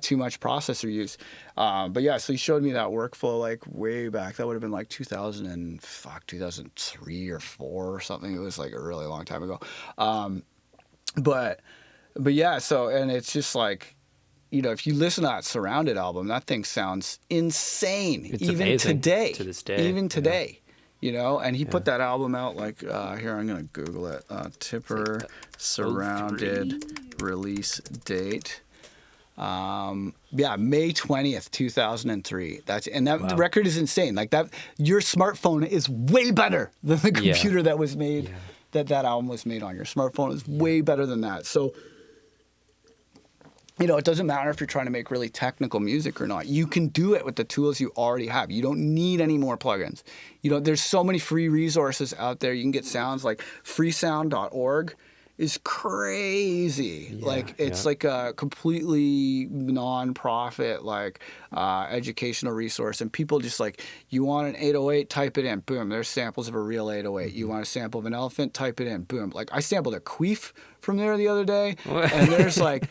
too much processor use. But yeah, so he showed me that workflow like way back. That would have been like 2003 or 4 or something. It was like a really long time ago. But yeah, so, and it's just like, you know, if you listen to that Surrounded album, that thing sounds insane. It's even amazing today. To this day. Even today. Yeah. You know, and he put that album out like, here, I'm going to Google it. Tipper Surrounded release date. May 20th, 2003. The record is insane. Like that, your smartphone is way better than the computer that was made, that album was made on. Your smartphone is way better than that. So, you know, it doesn't matter if you're trying to make really technical music or not. You can do it with the tools you already have. You don't need any more plugins. You know, there's so many free resources out there. You can get sounds like freesound.org is crazy. Like it's like a completely non-profit like educational resource, and people just like, you want an 808, type it in, boom, there's samples of a real 808. You want a sample of an elephant, type it in, boom. Like I sampled a queef from there the other day, and there's like,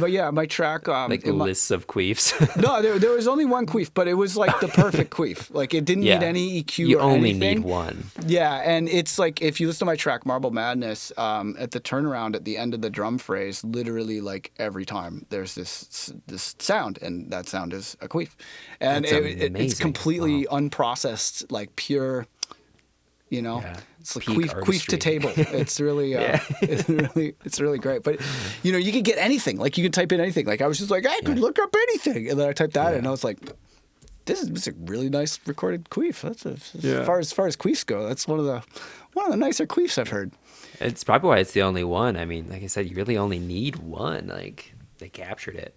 but yeah, my track like lists of queefs. No, there was only one queef, but it was like the perfect queef. Like it didn't need any EQ or anything. You only need one. Yeah, and it's like if you listen to my track Marble Madness, at the turnaround at the end of the drum phrase, literally like every time there's this sound, and that sound is a queef, and it's completely unprocessed, like pure. You know, it's like queef to table. It's really, it's really great. But you know, you can get anything. Like you can type in anything. Like I was just like, I could look up anything, and then I typed that in, and I was like, this is a really nice recorded queef. That's as far as queefs go, that's one of the nicer queefs I've heard. It's probably why it's the only one. I mean, like I said, you really only need one. Like they captured it.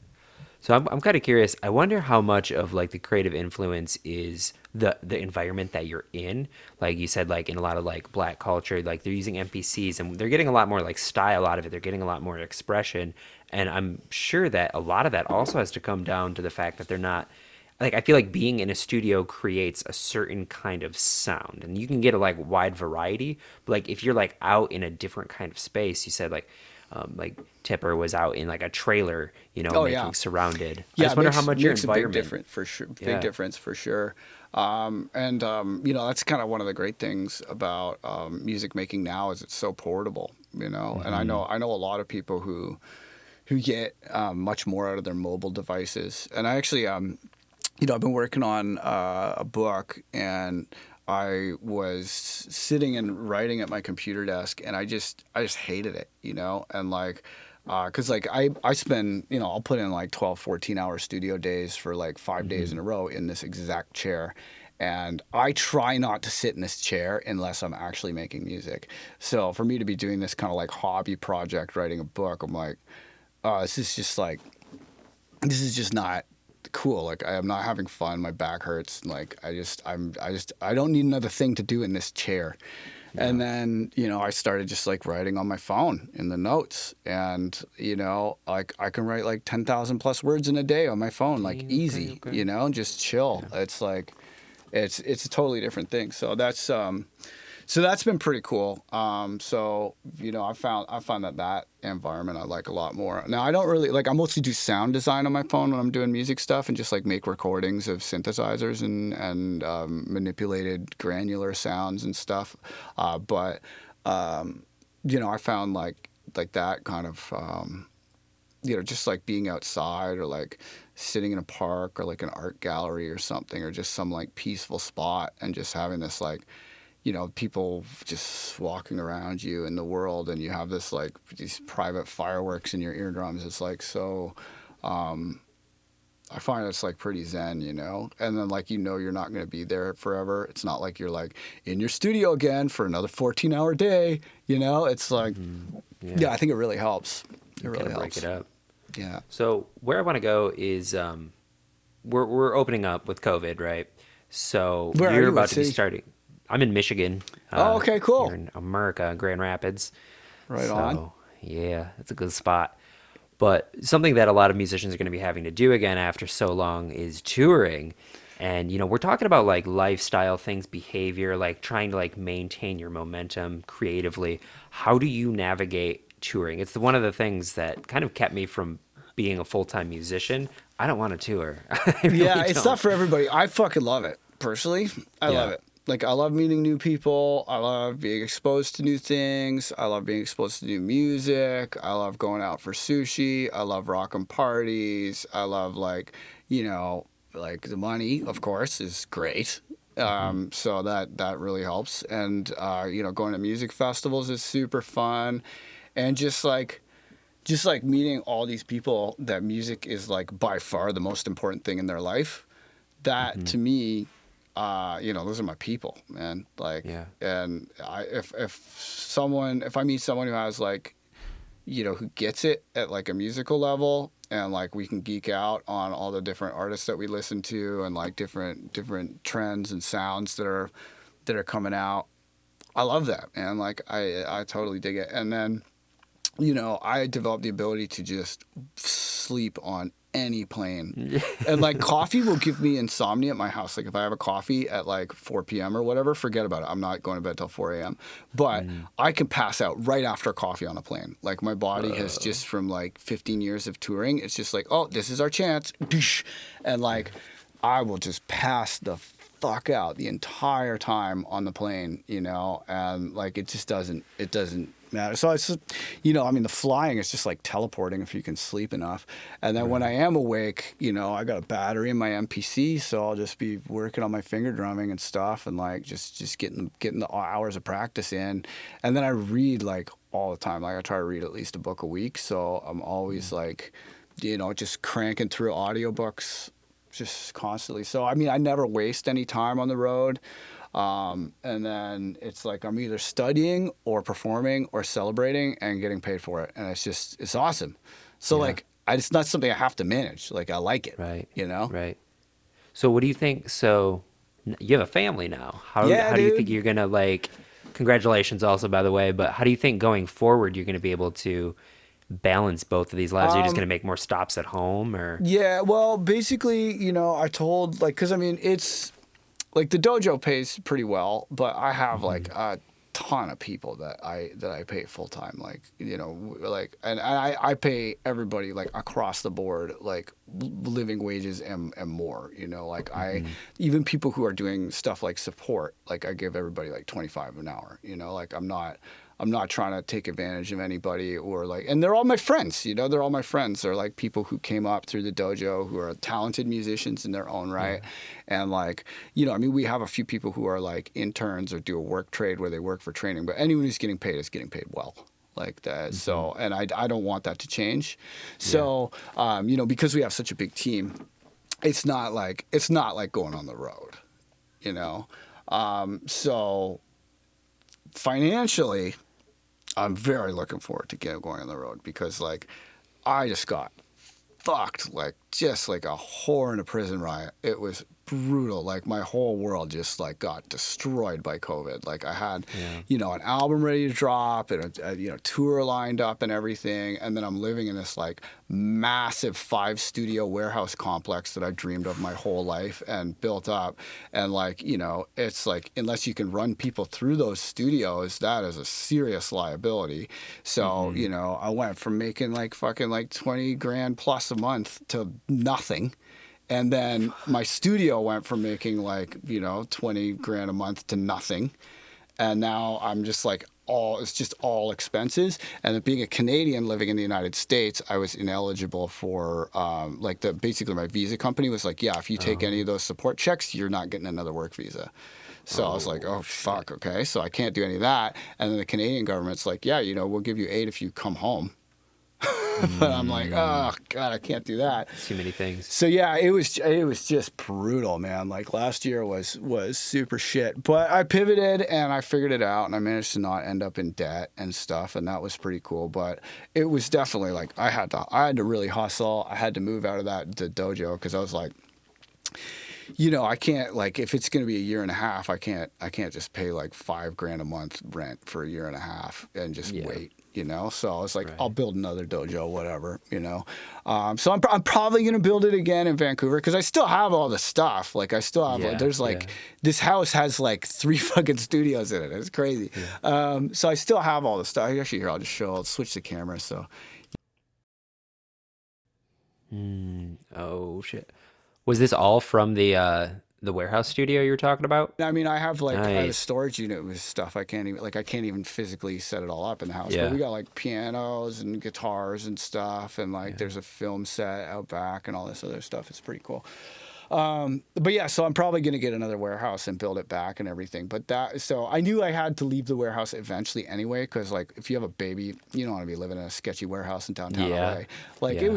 So I'm kind of curious. I wonder how much of like the creative influence is the environment that you're in. Like you said, like in a lot of like black culture, like they're using MPCs and they're getting a lot more like style out of it. They're getting a lot more expression. And I'm sure that a lot of that also has to come down to the fact that they're not, like, I feel like being in a studio creates a certain kind of sound, and you can get a like wide variety. But like if you're like out in a different kind of space, you said like, like Tipper was out in like a trailer, you know, making Surrounded. Yeah, I just wonder how much your environment. Big difference for sure. Yeah. Big difference for sure. You know, that's kind of one of the great things about music making now is it's so portable, you know. Mm-hmm. And I know a lot of people who get much more out of their mobile devices. And I actually, you know, I've been working on a book, and I was sitting and writing at my computer desk, and I just hated it, you know, and like, cause like I spend, you know, I'll put in like 12, 14-hour studio days for like 5 days in a row in this exact chair. And I try not to sit in this chair unless I'm actually making music. So for me to be doing this kind of like hobby project, writing a book, I'm like, this is just not cool. Like, I am not having fun. My back hurts. Like, I don't need another thing to do in this chair. Yeah. And then, you know, I started just like writing on my phone in the notes, and, you know, like I can write like 10,000 plus words in a day on my phone, like easy, you know, just chill. Yeah. It's like, it's a totally different thing. So that's been pretty cool. So, you know, I found that environment I like a lot more. Now, I don't really like, I mostly do sound design on my phone when I'm doing music stuff, and just like make recordings of synthesizers and manipulated granular sounds and stuff. You know, I found like that kind of, you know, just like being outside, or like sitting in a park, or like an art gallery or something, or just some like peaceful spot, and just having this like, you know, people just walking around you in the world, and you have this like these private fireworks in your eardrums. It's like so. I find it's like pretty zen, you know. And then like, you know, you're not going to be there forever. It's not like you're like in your studio again for another 14-hour day. You know, it's like, I think it really helps. It really helps. Break it up. Yeah. So where I want to go is we're opening up with COVID, right? So where you're about to be starting. I'm in Michigan. Oh, okay, cool. Here in America, Grand Rapids. Right on. Yeah, it's a good spot. But something that a lot of musicians are going to be having to do again after so long is touring. And, you know, we're talking about like lifestyle things, behavior, like trying to like maintain your momentum creatively. How do you navigate touring? It's one of the things that kind of kept me from being a full-time musician. I don't want to tour. It's not for everybody. I fucking love it. Personally, I love it. Like, I love meeting new people. I love being exposed to new things. I love being exposed to new music. I love going out for sushi. I love rockin' parties. I love, like, you know, like the money, of course, is great. So that really helps. And, you know, going to music festivals is super fun. And just like meeting all these people that music is, like, by far the most important thing in their life, that to me... you know, those are my people, man. Like, and if I meet someone who has like, you know, who gets it at like a musical level, and like we can geek out on all the different artists that we listen to, and like different trends and sounds that are coming out. I love that, man. Like, I totally dig it. And then, you know, I developed the ability to just sleep on any plane, and like coffee will give me insomnia at my house. Like, if I have a coffee at like 4 p.m. or whatever, forget about it. I'm not going to bed till 4 a.m. But I can pass out right after coffee on a plane. Like, my body has just, from like 15 years of touring, it's just like, oh, this is our chance, and like I will just pass the fuck out the entire time on the plane, you know, and like it doesn't matter. So it's just, you know, I mean, the flying is just like teleporting if you can sleep enough. And then when I am awake, you know, I got a battery in my MPC, so I'll just be working on my finger drumming and stuff, and like just getting the hours of practice in. And then I read like all the time. Like, I try to read at least a book a week, so I'm always like, you know, just cranking through audiobooks just constantly. So I mean, I never waste any time on the road. And then it's like I'm either studying or performing or celebrating and getting paid for it. And it's awesome. So like, it's not something I have to manage. Like, I like it, right? You know? Right. So what do you think? So you have a family now. How do you think you're going to, like, congratulations also, by the way, but how do you think going forward you're going to be able to balance both of these lives? Are you just going to make more stops at home, or? Yeah, well, basically, you know, I told, like, because I mean, it's, like, the dojo pays pretty well, but I have like a ton of people that I pay full time, like, you know, like, and I pay everybody, like, across the board, like living wages and more, you know, like, mm-hmm. Even people who are doing stuff like support, like, I give everybody like $25 an hour, you know, like, I'm not trying to take advantage of anybody, or like, and they're all my friends, you know, they're all my friends. They're like people who came up through the dojo who are talented musicians in their own right. Yeah. And like, you know, I mean, we have a few people who are like interns or do a work trade where they work for training, but anyone who's getting paid is getting paid well. Like that. Mm-hmm. So, and I don't want that to change. So, yeah. You know, because we have such a big team, it's not like going on the road, you know? So financially, I'm very looking forward to going on the road, because, like, I just got fucked, like, just like a whore in a prison riot. It was brutal. Like, my whole world just, like, got destroyed by COVID. Like, I had, you know, an album ready to drop and a you know, tour lined up and everything. And then I'm living in this, like, massive 5-studio warehouse complex that I've dreamed of my whole life and built up. And, like, you know, it's like, unless you can run people through those studios, that is a serious liability. So, mm-hmm. you know, I went from making, like, fucking, like, 20 grand plus a month to nothing. And then my studio went from making, like, you know, 20 grand a month to nothing. And now I'm just like, it's just all expenses. And being a Canadian living in the United States, I was ineligible for, like, basically my visa company was like, yeah, if you take any of those support checks, you're not getting another work visa. So I was like, oh, fuck, okay. So I can't do any of that. And then the Canadian government's like, yeah, you know, we'll give you aid if you come home. But I'm like, oh God, I can't do that. Too many things. So yeah, it was just brutal, man. Like, last year was super shit. But I pivoted and I figured it out, and I managed to not end up in debt and stuff, and that was pretty cool. But it was definitely like I had to really hustle. I had to move out of the dojo, because I was like, you know, I can't, like, if it's going to be a year and a half, I can't just pay like $5 grand a month rent for a year and a half and just wait. You know, so I was like, right. I'll build another dojo, whatever, you know. So I'm probably going to build it again in Vancouver, because I still have all the stuff. Like, I still have, this house has like 3 fucking studios in it. It's crazy. Yeah. So I still have all the stuff. Actually, here, I'll switch the camera. So. Oh, shit. Was this all from the warehouse studio you were talking about? I mean, I have like I have a storage unit with stuff. I can't even physically set it all up in the house. Yeah. But we got like pianos and guitars and stuff, and like there's a film set out back and all this other stuff. It's pretty cool. But yeah, so I'm probably going to get another warehouse and build it back and everything. But so I knew I had to leave the warehouse eventually anyway, because like if you have a baby, you don't want to be living in a sketchy warehouse in downtown LA. Like it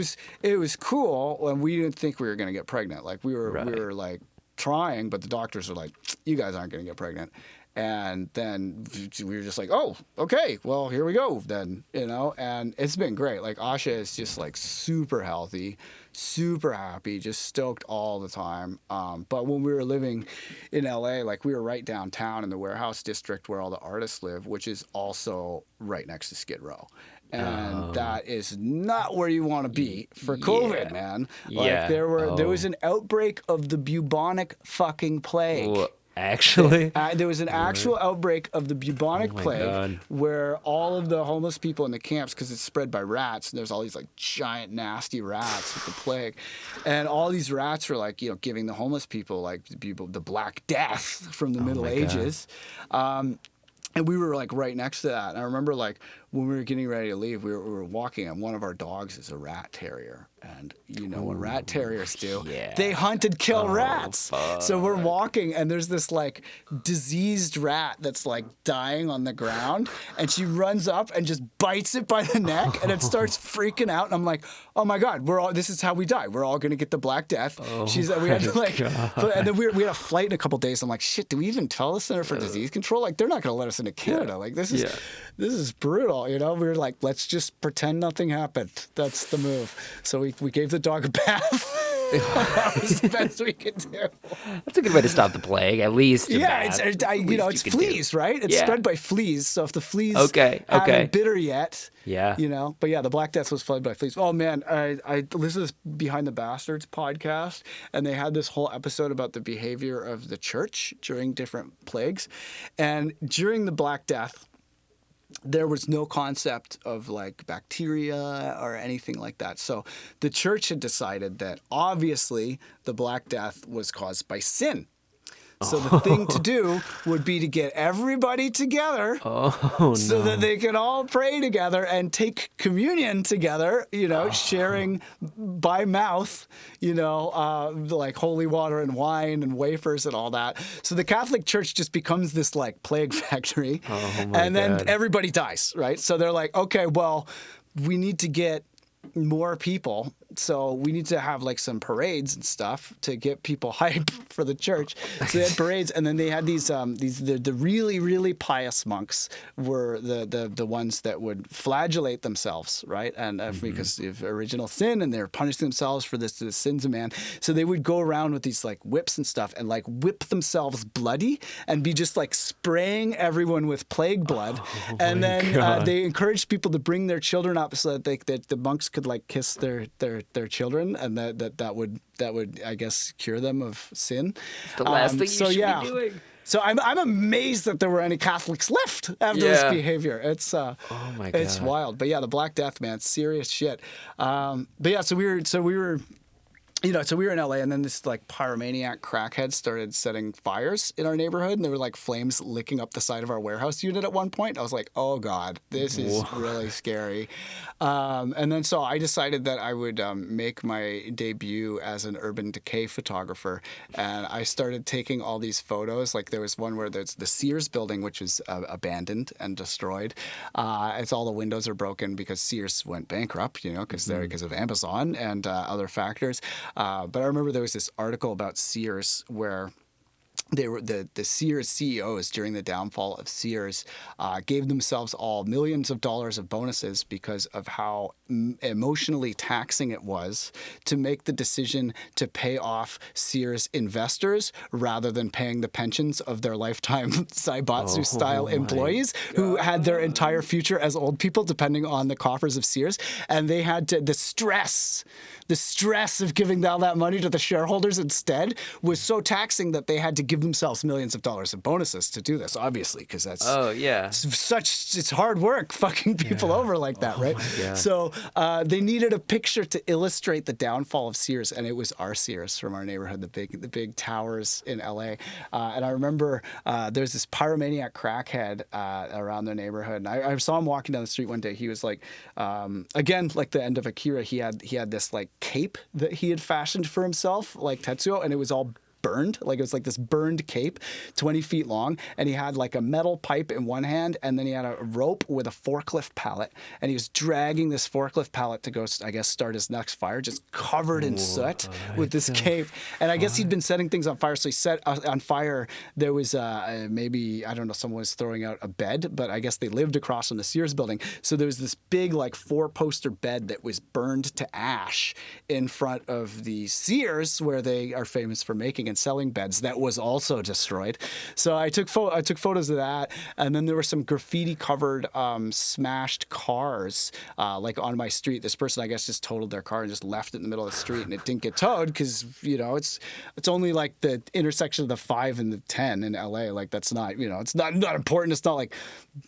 was cool, and we didn't think we were going to get pregnant. Like we were like trying, but the doctors are like, you guys aren't going to get pregnant. And then we were just like, oh, okay, well, here we go then, you know. And it's been great. Like, Asha is just like super healthy, super happy, just stoked all the time. But when we were living in LA, like we were right downtown in the warehouse district where all the artists live, which is also right next to Skid Row. And that is not where you want to be for COVID, man. Like there was an outbreak of the bubonic fucking plague. Well, actually, there was an actual outbreak of the bubonic plague where all of the homeless people in the camps, because it's spread by rats, and there's all these like giant nasty rats with the plague, and all these rats were like, you know, giving the homeless people like the Black Death from the Middle Ages. And we were like right next to that. And I remember like when we were getting ready to leave, we were walking, and one of our dogs is a rat terrier. And you know what rat terriers do? Yeah. They hunt and kill rats. Fuck. So we're walking, and there's this like diseased rat that's like dying on the ground, and she runs up and just bites it by the neck, and it starts freaking out. And I'm like, oh my God, this is how we die. We're all gonna get the Black Death. Oh, we had to like, and then we had a flight in a couple of days. I'm like, shit, do we even tell the Center for Disease Control? Like, they're not gonna let us into Canada. Yeah. Like this is brutal. You know, we were like, let's just pretend nothing happened. That's the move. So we gave the dog a bath. It's the best we could do. That's a good way to stop the plague, at least. Yeah, it's fleas, right? It's spread by fleas. So if the fleas haven't bitter yet, but yeah, the Black Death was fled by fleas. Oh man, I listened to this Behind the Bastards podcast, and they had this whole episode about the behavior of the church during different plagues, and during the Black Death, there was no concept of like bacteria or anything like that. So the church had decided that obviously the Black Death was caused by sin. So the thing to do would be to get everybody together that they can all pray together and take communion together, sharing by mouth, like holy water and wine and wafers and all that. So the Catholic Church just becomes this like plague factory and then everybody dies, right? So they're like, okay, well, we need to get more people. So we need to have like some parades and stuff to get people hype for the church. So they had parades, and then they had these really, really pious monks were the ones that would flagellate themselves, right? And because of original sin, and they're punishing themselves for the sins of man. So they would go around with these like whips and stuff, and like whip themselves bloody and be just like spraying everyone with plague blood. And then they encouraged people to bring their children up so that the monks could like kiss their children, and that would I guess cure them of sin. It's the last thing you should be doing. So I'm amazed that there were any Catholics left after this behavior. It's it's wild. But yeah, the Black Death, man, it's serious shit. So we were in LA, and then this like pyromaniac crackhead started setting fires in our neighborhood, and there were like flames licking up the side of our warehouse unit at one point. I was like, oh God, this is really scary. And then so I decided that I would make my debut as an urban decay photographer. And I started taking all these photos. Like there was one where there's the Sears building, which is abandoned and destroyed. It's all the windows are broken because Sears went bankrupt, because of Amazon and other factors. But I remember there was this article about Sears where they were the Sears CEOs during the downfall of Sears gave themselves all millions of dollars of bonuses because of how emotionally taxing it was to make the decision to pay off Sears investors rather than paying the pensions of their lifetime Saibatsu-style employees who had their entire future as old people depending on the coffers of Sears. And they had the stress of giving all that money to the shareholders instead was so taxing that they had to give themselves millions of dollars of bonuses to do this, obviously, because that's it's hard work fucking people over like that, right? So they needed a picture to illustrate the downfall of Sears, and it was our Sears from our neighborhood, the big towers in LA. And I remember there's this pyromaniac crackhead around their neighborhood, and I saw him walking down the street one day. He was like, again, like the end of Akira, he had this like cape that he had fashioned for himself, like Tetsuo, and it was all burned. Like it was like this burned cape, 20 feet long, and he had like a metal pipe in one hand, and then he had a rope with a forklift pallet, and he was dragging this forklift pallet to go, I guess, start his next fire, just covered in soot with this cape. And I guess he'd been setting things on fire, so he set on fire. There was maybe, I don't know, someone was throwing out a bed, but I guess they lived across from the Sears building. So there was this big like 4-poster bed that was burned to ash in front of the Sears, where they are famous for making it. Selling beds that was also destroyed. So I took photos of that, and then there were some graffiti-covered smashed cars like on my street. This person, I guess, just totaled their car and just left it in the middle of the street, and it didn't get towed because it's only like the intersection of the 5 and the 10 in LA. Like that's not it's not important. It's not like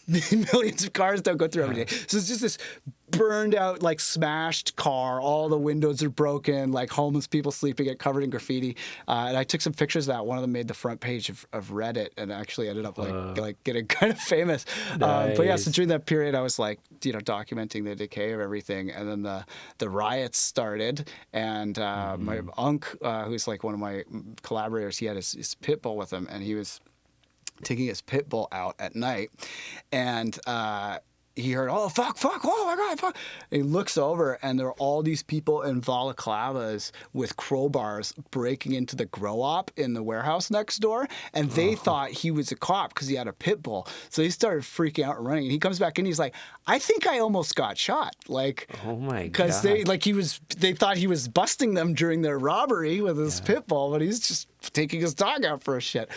millions of cars don't go through every day. So it's just this burned out, like smashed car. All the windows are broken, like homeless people sleeping it, covered in graffiti. And I took some pictures of that. One of them made the front page of Reddit, and actually ended up like getting kind of famous. Nice. But yeah, so during that period, I was like, documenting the decay of everything. And then the riots started, and my unc, who's like one of my collaborators, he had his pit bull with him, and he was taking his pit bull out at night, and he heard, oh, fuck, oh my God, fuck. And he looks over, and there are all these people in balaclavas with crowbars breaking into the grow-op in the warehouse next door, and they thought he was a cop because he had a pit bull. So he started freaking out and running, and he comes back in, he's like, I think I almost got shot. Like, oh my God. Because they thought he was busting them during their robbery with his pit bull, but he's just taking his dog out for a shit.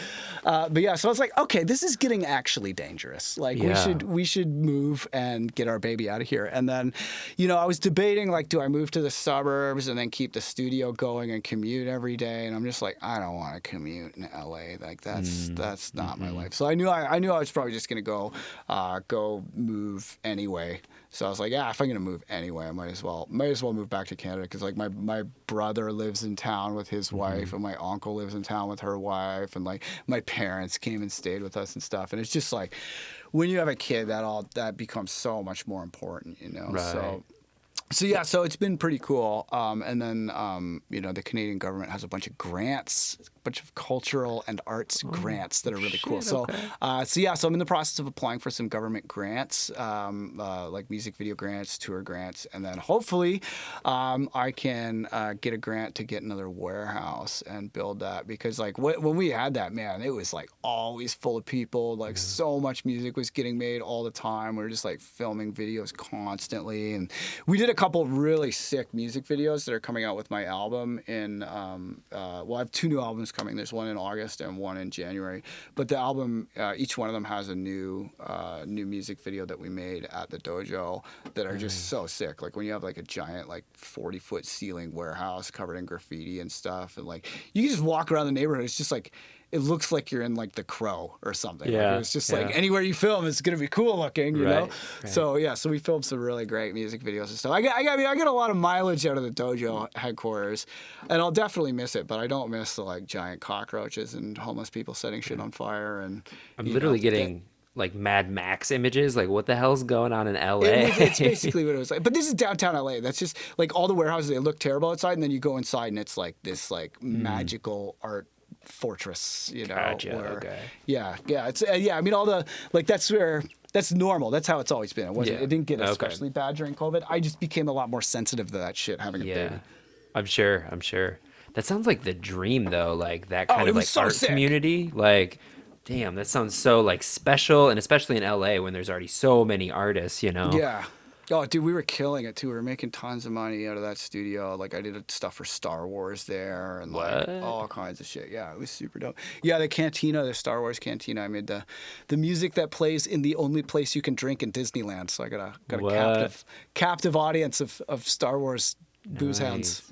But yeah, so I was like, okay, this is getting actually dangerous. Like, we should move and get our baby out of here. And then, you know, I was debating, like, do I move to the suburbs and then keep the studio going and commute every day? And I'm just like, I don't want to commute in LA. Like, that's not my life. So I knew I was probably just gonna go move anyway. So I was like, yeah, if I'm gonna move anyway, I might as well move back to Canada, because like my brother lives in town with his wife, and my uncle lives in town with her wife, and like my parents came and stayed with us and stuff. And it's just like, when you have a kid, that becomes so much more important, you know. Right. So yeah, so it's been pretty cool. And then you know, the Canadian government has a bunch of grants, a bunch of cultural and arts grants that are really cool. So, okay. So I'm in the process of applying for some government grants, like music video grants, tour grants, and then hopefully I can get a grant to get another warehouse and build that, because like when we had that, man, it was like always full of people. Like so much music was getting made all the time. We were just like filming videos constantly, and we did a couple of really sick music videos that are coming out with my album in I have two new albums coming. There's one in August and one in January, but the album, each one of them has a new music video that we made at the dojo that are just so sick. Like when you have like a giant like 40-foot ceiling warehouse covered in graffiti and stuff, and like you can just walk around the neighborhood, it's just like, it looks like you're in like The Crow or something. Yeah, like, it's just like anywhere you film, it's gonna be cool looking, you know. Right. So we filmed some really great music videos and stuff. I mean, I get a lot of mileage out of the dojo headquarters, and I'll definitely miss it. But I don't miss the like giant cockroaches and homeless people setting shit on fire. And I'm literally getting like Mad Max images, like what the hell's going on in LA? It's basically what it was like. But this is downtown LA. That's just like all the warehouses. They look terrible outside, and then you go inside, and it's like this like magical art fortress, you know. Gotcha, where, okay. Yeah. It's I mean, all the like that's normal. That's how it's always been. It didn't get especially bad during COVID. I just became a lot more sensitive to that shit having a baby. I'm sure. That sounds like the dream though. Like that kind of like so art sick. Community. Like, damn, that sounds so like special, and especially in LA when there's already so many artists, you know. Yeah. Oh, dude, we were killing it, too. We were making tons of money out of that studio. Like, I did stuff for Star Wars there and, like, all kinds of shit. Yeah, it was super dope. Yeah, the cantina, the Star Wars cantina. I made the music that plays in the only place you can drink in Disneyland. So I got a captive audience of Star Wars booze hounds.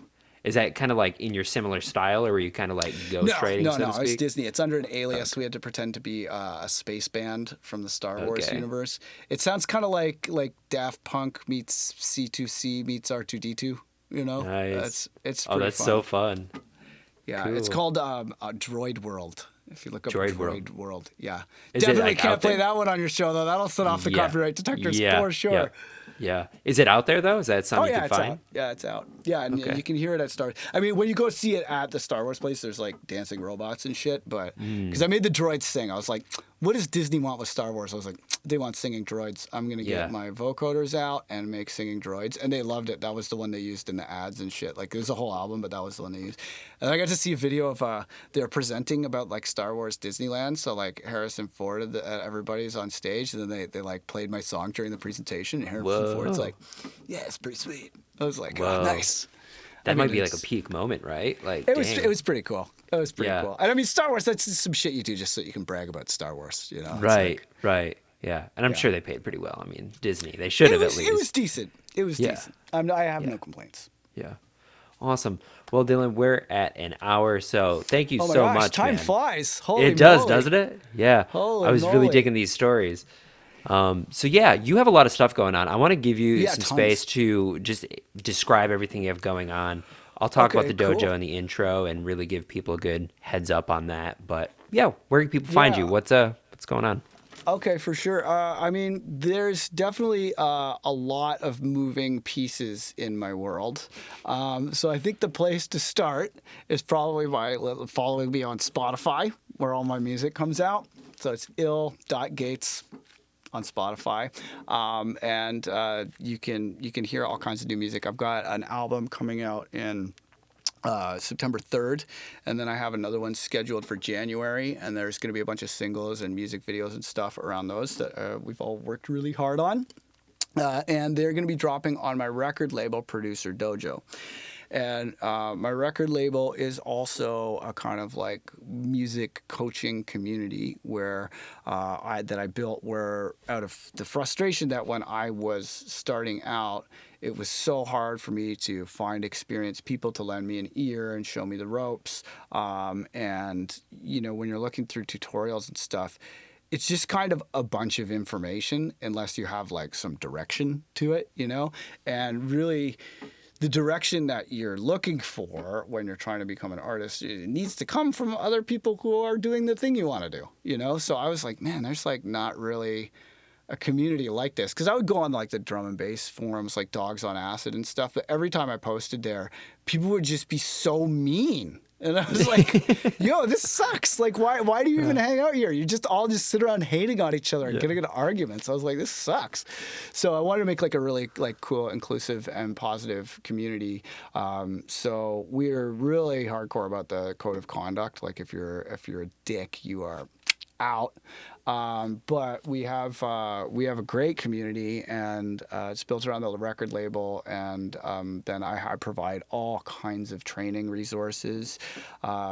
Is that kind of like in your similar style, or were you kind of like ghostwriting? No, it's Disney. It's under an alias. Okay. We had to pretend to be a space band from the Star Wars universe. It sounds kind of like Daft Punk meets C2C meets R2D2. You know, nice. It's pretty that's fun. So fun. Yeah, cool. It's called Droid World. If you look up Droid World, yeah, is definitely like can't play that one on your show though. That'll set off the copyright detectors for sure. Yeah. Yeah. Is it out there, though? Is that something you can find? Out. Yeah, it's out. Yeah, and you can hear it at Star Wars. I mean, when you go see it at the Star Wars place, there's, like, dancing robots and shit, but... Because I made the droids sing. I was like, what does Disney want with Star Wars? I was like, they want singing droids. I'm going to get my vocoders out and make singing droids. And they loved it. That was the one they used in the ads and shit. Like, there's a whole album, but that was the one they used. And I got to see a video of... they're presenting about, like, Star Wars Disneyland. So, like, Harrison Ford, everybody's on stage. And then they like, played my song during the presentation. And Harrison Ford's like, yeah, it's pretty sweet. I was like, oh, nice. That might be like a peak moment, right? Like, it was pretty cool. It was pretty cool. And I mean, Star Wars, that's some shit you do just so you can brag about Star Wars, you know? Right, like, right. Yeah. And I'm sure they paid pretty well. I mean, Disney, they should have at least. It was decent. It was decent. I have no complaints. Yeah. Awesome. Well, Dylan, we're at an hour, so thank you so much. Time flies. Holy moly. It does, doesn't it? Yeah. Holy I was really digging these stories. So yeah, you have a lot of stuff going on. I want to give you some space to just describe everything you have going on. I'll talk about the dojo in the intro and really give people a good heads up on that. But yeah, where can people find you? What's going on? Okay, for sure. I mean, there's definitely a lot of moving pieces in my world. So I think the place to start is probably by following me on Spotify, where all my music comes out. So it's ill.gates. on Spotify, and you can hear all kinds of new music. I've got an album coming out in September 3rd, and then I have another one scheduled for January, and there's going to be a bunch of singles and music videos and stuff around those that we've all worked really hard on, and they're going to be dropping on my record label, Producer Dojo. And my record label is also a kind of like music coaching community where I built, where out of the frustration that when I was starting out, it was so hard for me to find experienced people to lend me an ear and show me the ropes. And, you know, when you're looking through tutorials and stuff, it's just kind of a bunch of information unless you have like some direction to it, you know, and really... the direction that you're looking for when you're trying to become an artist, it needs to come from other people who are doing the thing you want to do, you know? So I was like, man, there's like not really a community like this. Because I would go on like the drum and bass forums, like Dogs on Acid and stuff. But every time I posted there, people would just be so mean. And I was like, yo, this sucks. Like, why do you even hang out here? You just all just sit around hating on each other and getting into arguments. I was like, this sucks. So I wanted to make like a really like cool, inclusive and positive community. So we're really hardcore about the code of conduct. Like if you're a dick, you are out. But we have a great community, and it's built around the record label, and then I provide all kinds of training resources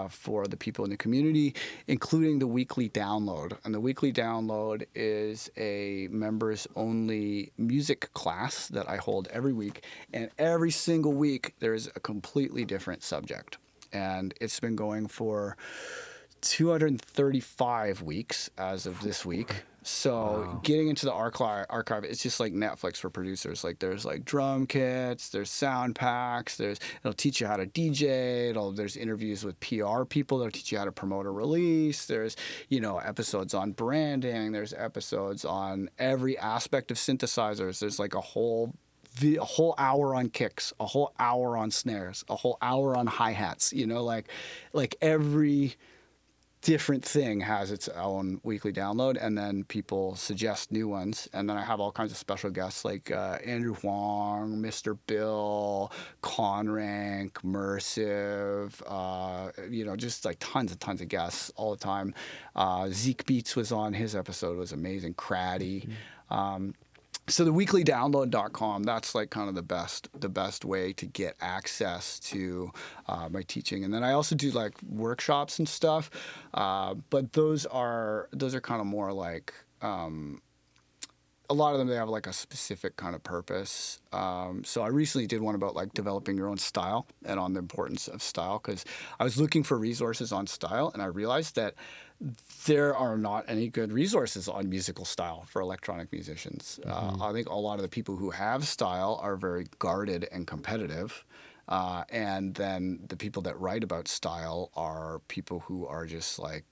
for the people in the community, including the weekly download. And the weekly download is a members-only music class that I hold every week, and every single week there is a completely different subject. And it's been going for 235 weeks as of this week. So Getting into the archive, it's just like Netflix for producers. Like there's like drum kits, there's sound packs, it'll teach you how to DJ, there's interviews with PR people that'll teach you how to promote a release, there's, you know, episodes on branding, there's episodes on every aspect of synthesizers, there's like a whole hour on kicks, a whole hour on snares, a whole hour on hi-hats, you know, like every different thing has its own weekly download, and then people suggest new ones. And then I have all kinds of special guests like Andrew Huang, Mr. Bill, Conrank, Mersive, you know, just like tons and tons of guests all the time. Zeke Beats was on, his episode was amazing, Craddy. So the weeklydownload.com, that's like kind of the best way to get access to my teaching. And then I also do like workshops and stuff, but those are kind of more like a lot of them, they have like a specific kind of purpose. So I recently did one about like developing your own style and on the importance of style, because I was looking for resources on style, and I realized that there are not any good resources on musical style for electronic musicians. I think a lot of the people who have style are very guarded and competitive. And then the people that write about style are people who are just like,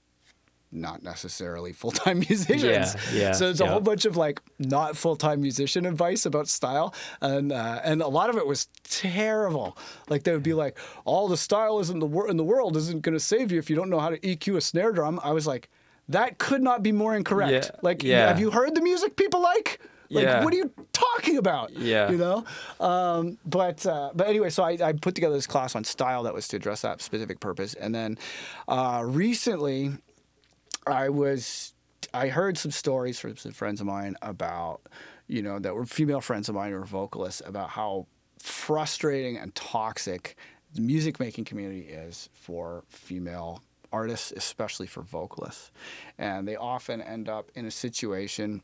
not necessarily full-time musicians. So there's a whole bunch of like not full-time musician advice about style, and a lot of it was terrible. Like they would be like, all the style in the world isn't going to save you if you don't know how to EQ a snare drum. I was like, that could not be more incorrect. Have you heard the music people like? What are you talking about? You know? But anyway, so I put together this class on style that was to address that specific purpose. And then recently, I heard some stories from some friends of mine about, you know, that were female friends of mine who were vocalists, about how frustrating and toxic the music making community is for female artists, especially for vocalists. And they often end up in a situation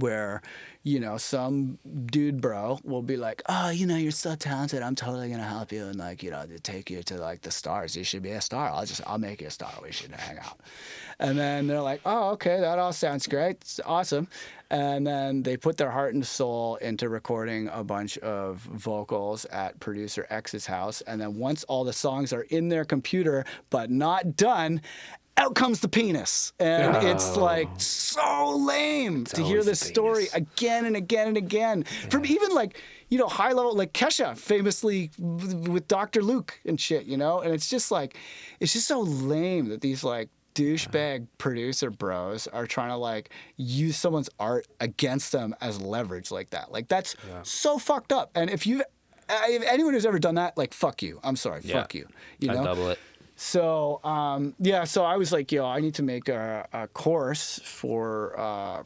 where, you know, some dude bro will be like, oh, you know, you're so talented, I'm totally gonna help you and like, you know, take you to like the stars, you should be a star, I'll make you a star, we should hang out. And then they're like, oh, okay, that all sounds great, it's awesome. And then they put their heart and soul into recording a bunch of vocals at producer X's house, and then once all the songs are in their computer but not done, out comes the penis. And it's like so lame to hear this story again and again and again. Yeah. From even like, you know, high level, like Kesha famously with Dr. Luke and shit, you know? And it's just like, it's just so lame that these like douchebag producer bros are trying to like use someone's art against them as leverage like that. Like that's so fucked up. And if anyone who's ever done that, like fuck you. I'm sorry, fuck you. You know? I double it. So so I was like, yo, I need to make a course for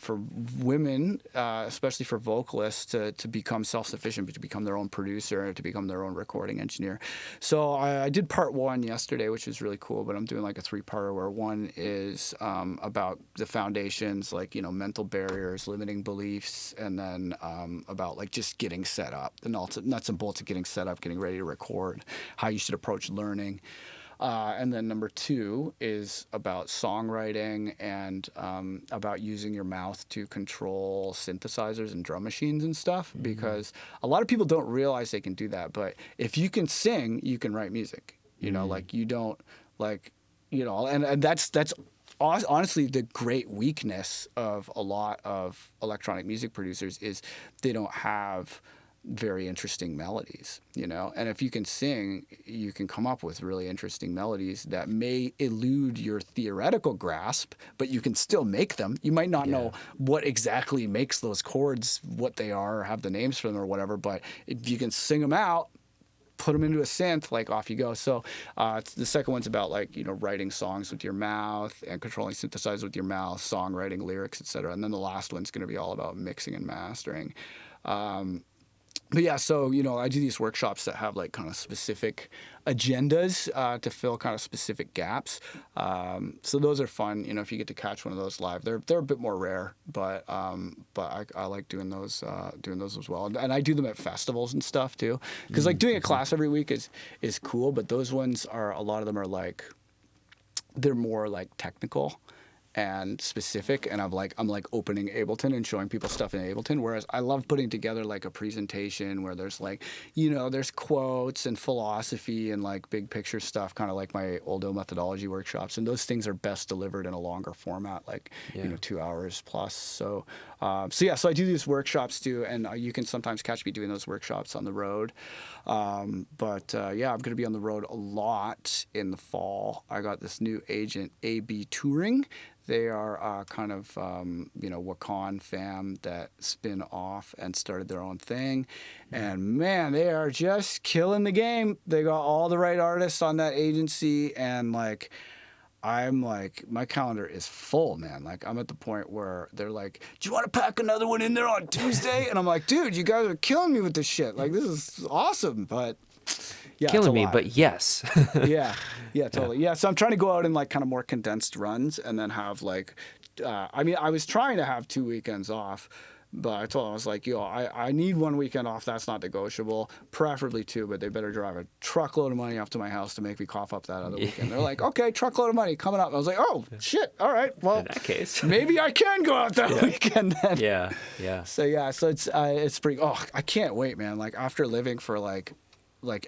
women, especially for vocalists, to become self-sufficient, to become their own producer, to become their own recording engineer. So I did part one yesterday, which is really cool. But I'm doing like a three-parter where one is about the foundations, like you know, mental barriers, limiting beliefs, and then about like just getting set up, the nuts and bolts of getting set up, getting ready to record, how you should approach learning. And then number two is about songwriting and about using your mouth to control synthesizers and drum machines and stuff, because a lot of people don't realize they can do that. But if you can sing, you can write music, you know, like you don't like, you know, and that's honestly the great weakness of a lot of electronic music producers is they don't have very interesting melodies, you know, and if you can sing, you can come up with really interesting melodies that may elude your theoretical grasp, but you can still make them. You might not know what exactly makes those chords, what they are, or have the names for them or whatever, but if you can sing them out, put them into a synth, like off you go. So the second one's about like, you know, writing songs with your mouth and controlling synthesizers with your mouth, songwriting, lyrics, etc. And then the last one's going to be all about mixing and mastering. But yeah, so, you know, I do these workshops that have like kind of specific agendas to fill kind of specific gaps. So those are fun. You know, if you get to catch one of those live, they're a bit more rare, but I like doing those as well. And I do them at festivals and stuff too, because like doing a class every week is cool. But those ones are, a lot of them are like, they're more like technical and specific, and I'm like opening Ableton and showing people stuff in Ableton, whereas I love putting together like a presentation where there's like, you know, there's quotes and philosophy and like big picture stuff, kind of like my old Ill Methodology workshops, and those things are best delivered in a longer format, like you know, 2 hours plus. So so I do these workshops too, and you can sometimes catch me doing those workshops on the road. I'm going to be on the road a lot in the fall. I got this new agent, AB Touring. They are kind of, you know, Wakan fam that spin off and started their own thing. And, man, they are just killing the game. They got all the right artists on that agency. And, like, I'm like, my calendar is full, man. Like, I'm at the point where they're like, do you want to pack another one in there on Tuesday? And I'm like, dude, you guys are killing me with this shit. Like, this is awesome. But... yeah, killing me, but yes. yeah, totally. Yeah, so I'm trying to go out in like kind of more condensed runs, and then have like, I mean, I was trying to have 2 weekends off, but I told them, I was like, yo, I need 1 weekend off. That's not negotiable. Preferably 2, but they better drive a truckload of money off to my house to make me cough up that other weekend. They're like, okay, truckload of money coming up. I was like, oh, shit. All right. Well, in that case, maybe I can go out that weekend then. Yeah. So it's pretty. Oh, I can't wait, man. Like after living for like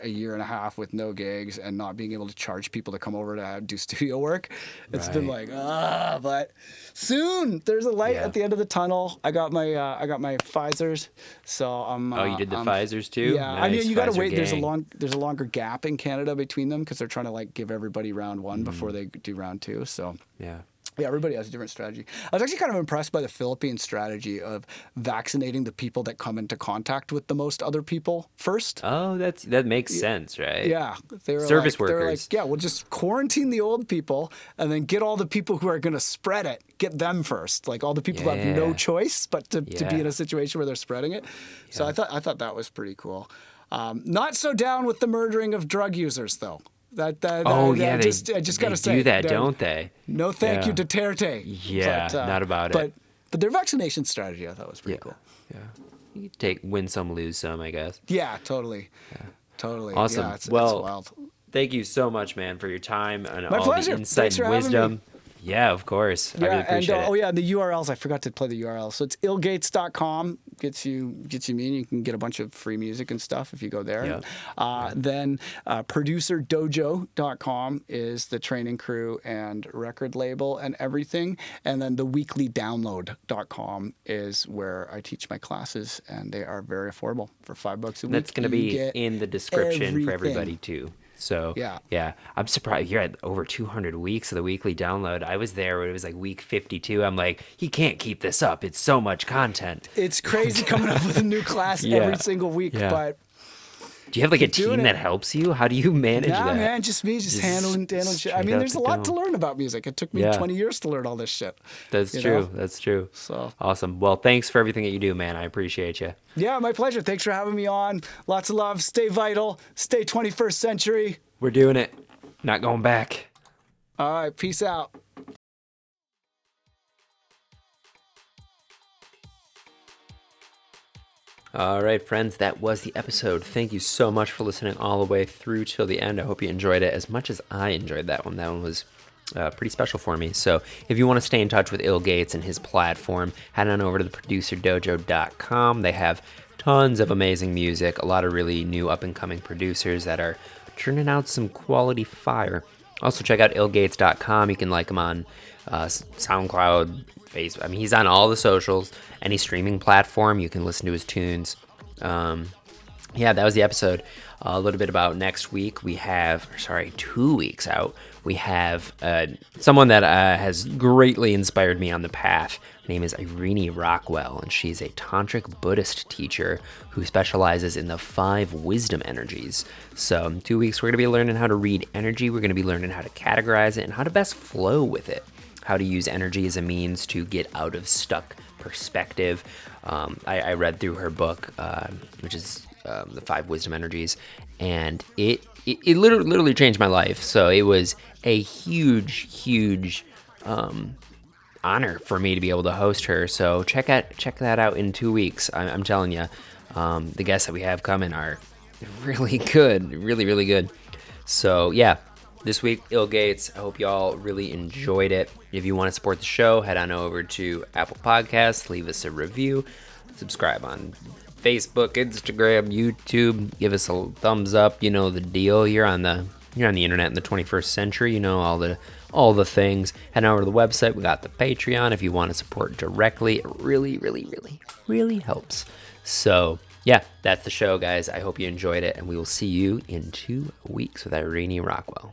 a year and a half with no gigs and not being able to charge people to come over to do studio work, it's been like, but soon there's a light at the end of the tunnel. I got my Pfizers, so I'm you did the Pfizers too? Yeah, nice. I mean, you got to wait. Gang. There's a longer gap in Canada between them because they're trying to like give everybody round 1 before they do round 2. So yeah, everybody has a different strategy. I was actually kind of impressed by the Philippine strategy of vaccinating the people that come into contact with the most other people first. Oh, that makes sense, right? Yeah. Service workers. They were like, yeah, we'll just quarantine the old people and then get all the people who are going to spread it, get them first. Like all the people who have no choice but to be in a situation where they're spreading it. Yeah. So I thought that was pretty cool. Not so down with the murdering of drug users, though. I just gotta say, do that, don't they? No, thank you, Duterte. Yeah, but, not about it. But their vaccination strategy, I thought was pretty cool. Yeah, you win some, lose some, I guess. Yeah, totally. Yeah. Totally. Awesome. Yeah, it's wild. Thank you so much, man, for your time and all the insight and wisdom. Yeah, of course. Yeah, I really appreciate it. Oh, yeah, the URLs. I forgot to play the URL. So it's illgates.com. Gets you me, and you can get a bunch of free music and stuff if you go there. Yeah. Then producerdojo.com is the training crew and record label and everything. And then the weeklydownload.com is where I teach my classes, and they are very affordable for $5 a week. That's going to be in the description for everybody, too. So yeah, I'm surprised you're at over 200 weeks of the weekly download. I was there when it was like week 52. I'm like, he can't keep this up. It's so much content. It's crazy coming up with a new class every single week. Yeah. But do you have like a team that helps you? How do you manage that? Yeah, man, just me, just handling shit. I mean, there's a lot to learn about music. It took me 20 years to learn all this shit. That's true. That's true. So awesome. Well, thanks for everything that you do, man. I appreciate you. Yeah, my pleasure. Thanks for having me on. Lots of love. Stay vital. Stay 21st century. We're doing it. Not going back. All right. Peace out. All right, friends, that was the episode. Thank you so much for listening all the way through till the end. I hope you enjoyed it as much as I enjoyed that one. That one was pretty special for me. So if you want to stay in touch with Ill Gates and his platform, head on over to theproducerdojo.com. They have tons of amazing music, a lot of really new up-and-coming producers that are churning out some quality fire. Also, check out illgates.com. You can like him on SoundCloud, Facebook. I mean, he's on all the socials, any streaming platform. You can listen to his tunes. Yeah, that was the episode. A little bit about next week. We have, 2 weeks out, we have someone that has greatly inspired me on the path. Her name is Irene Rockwell, and she's a tantric Buddhist teacher who specializes in the Five Wisdom Energies. So in 2 weeks, we're going to be learning how to read energy. We're going to be learning how to categorize it and how to best flow with it, how to use energy as a means to get out of stuck perspective. I read through her book, which is The Five Wisdom Energies, and it literally changed my life. So it was a huge honor for me to be able to host her. So check that out in 2 weeks. I'm telling you, the guests that we have coming are really good, really good. So yeah, this week, Ill Gates. I hope y'all really enjoyed it. If you want to support the show, head on over to Apple Podcasts, leave us a review, subscribe on Facebook, Instagram, YouTube, give us a thumbs up. You know the deal. You're on the internet in the 21st century. You know all the things. Head over to the website. We got the Patreon if you want to support directly. It really helps. So yeah, that's the show, guys. I hope you enjoyed it, and we will see you in 2 weeks with Irene Rockwell.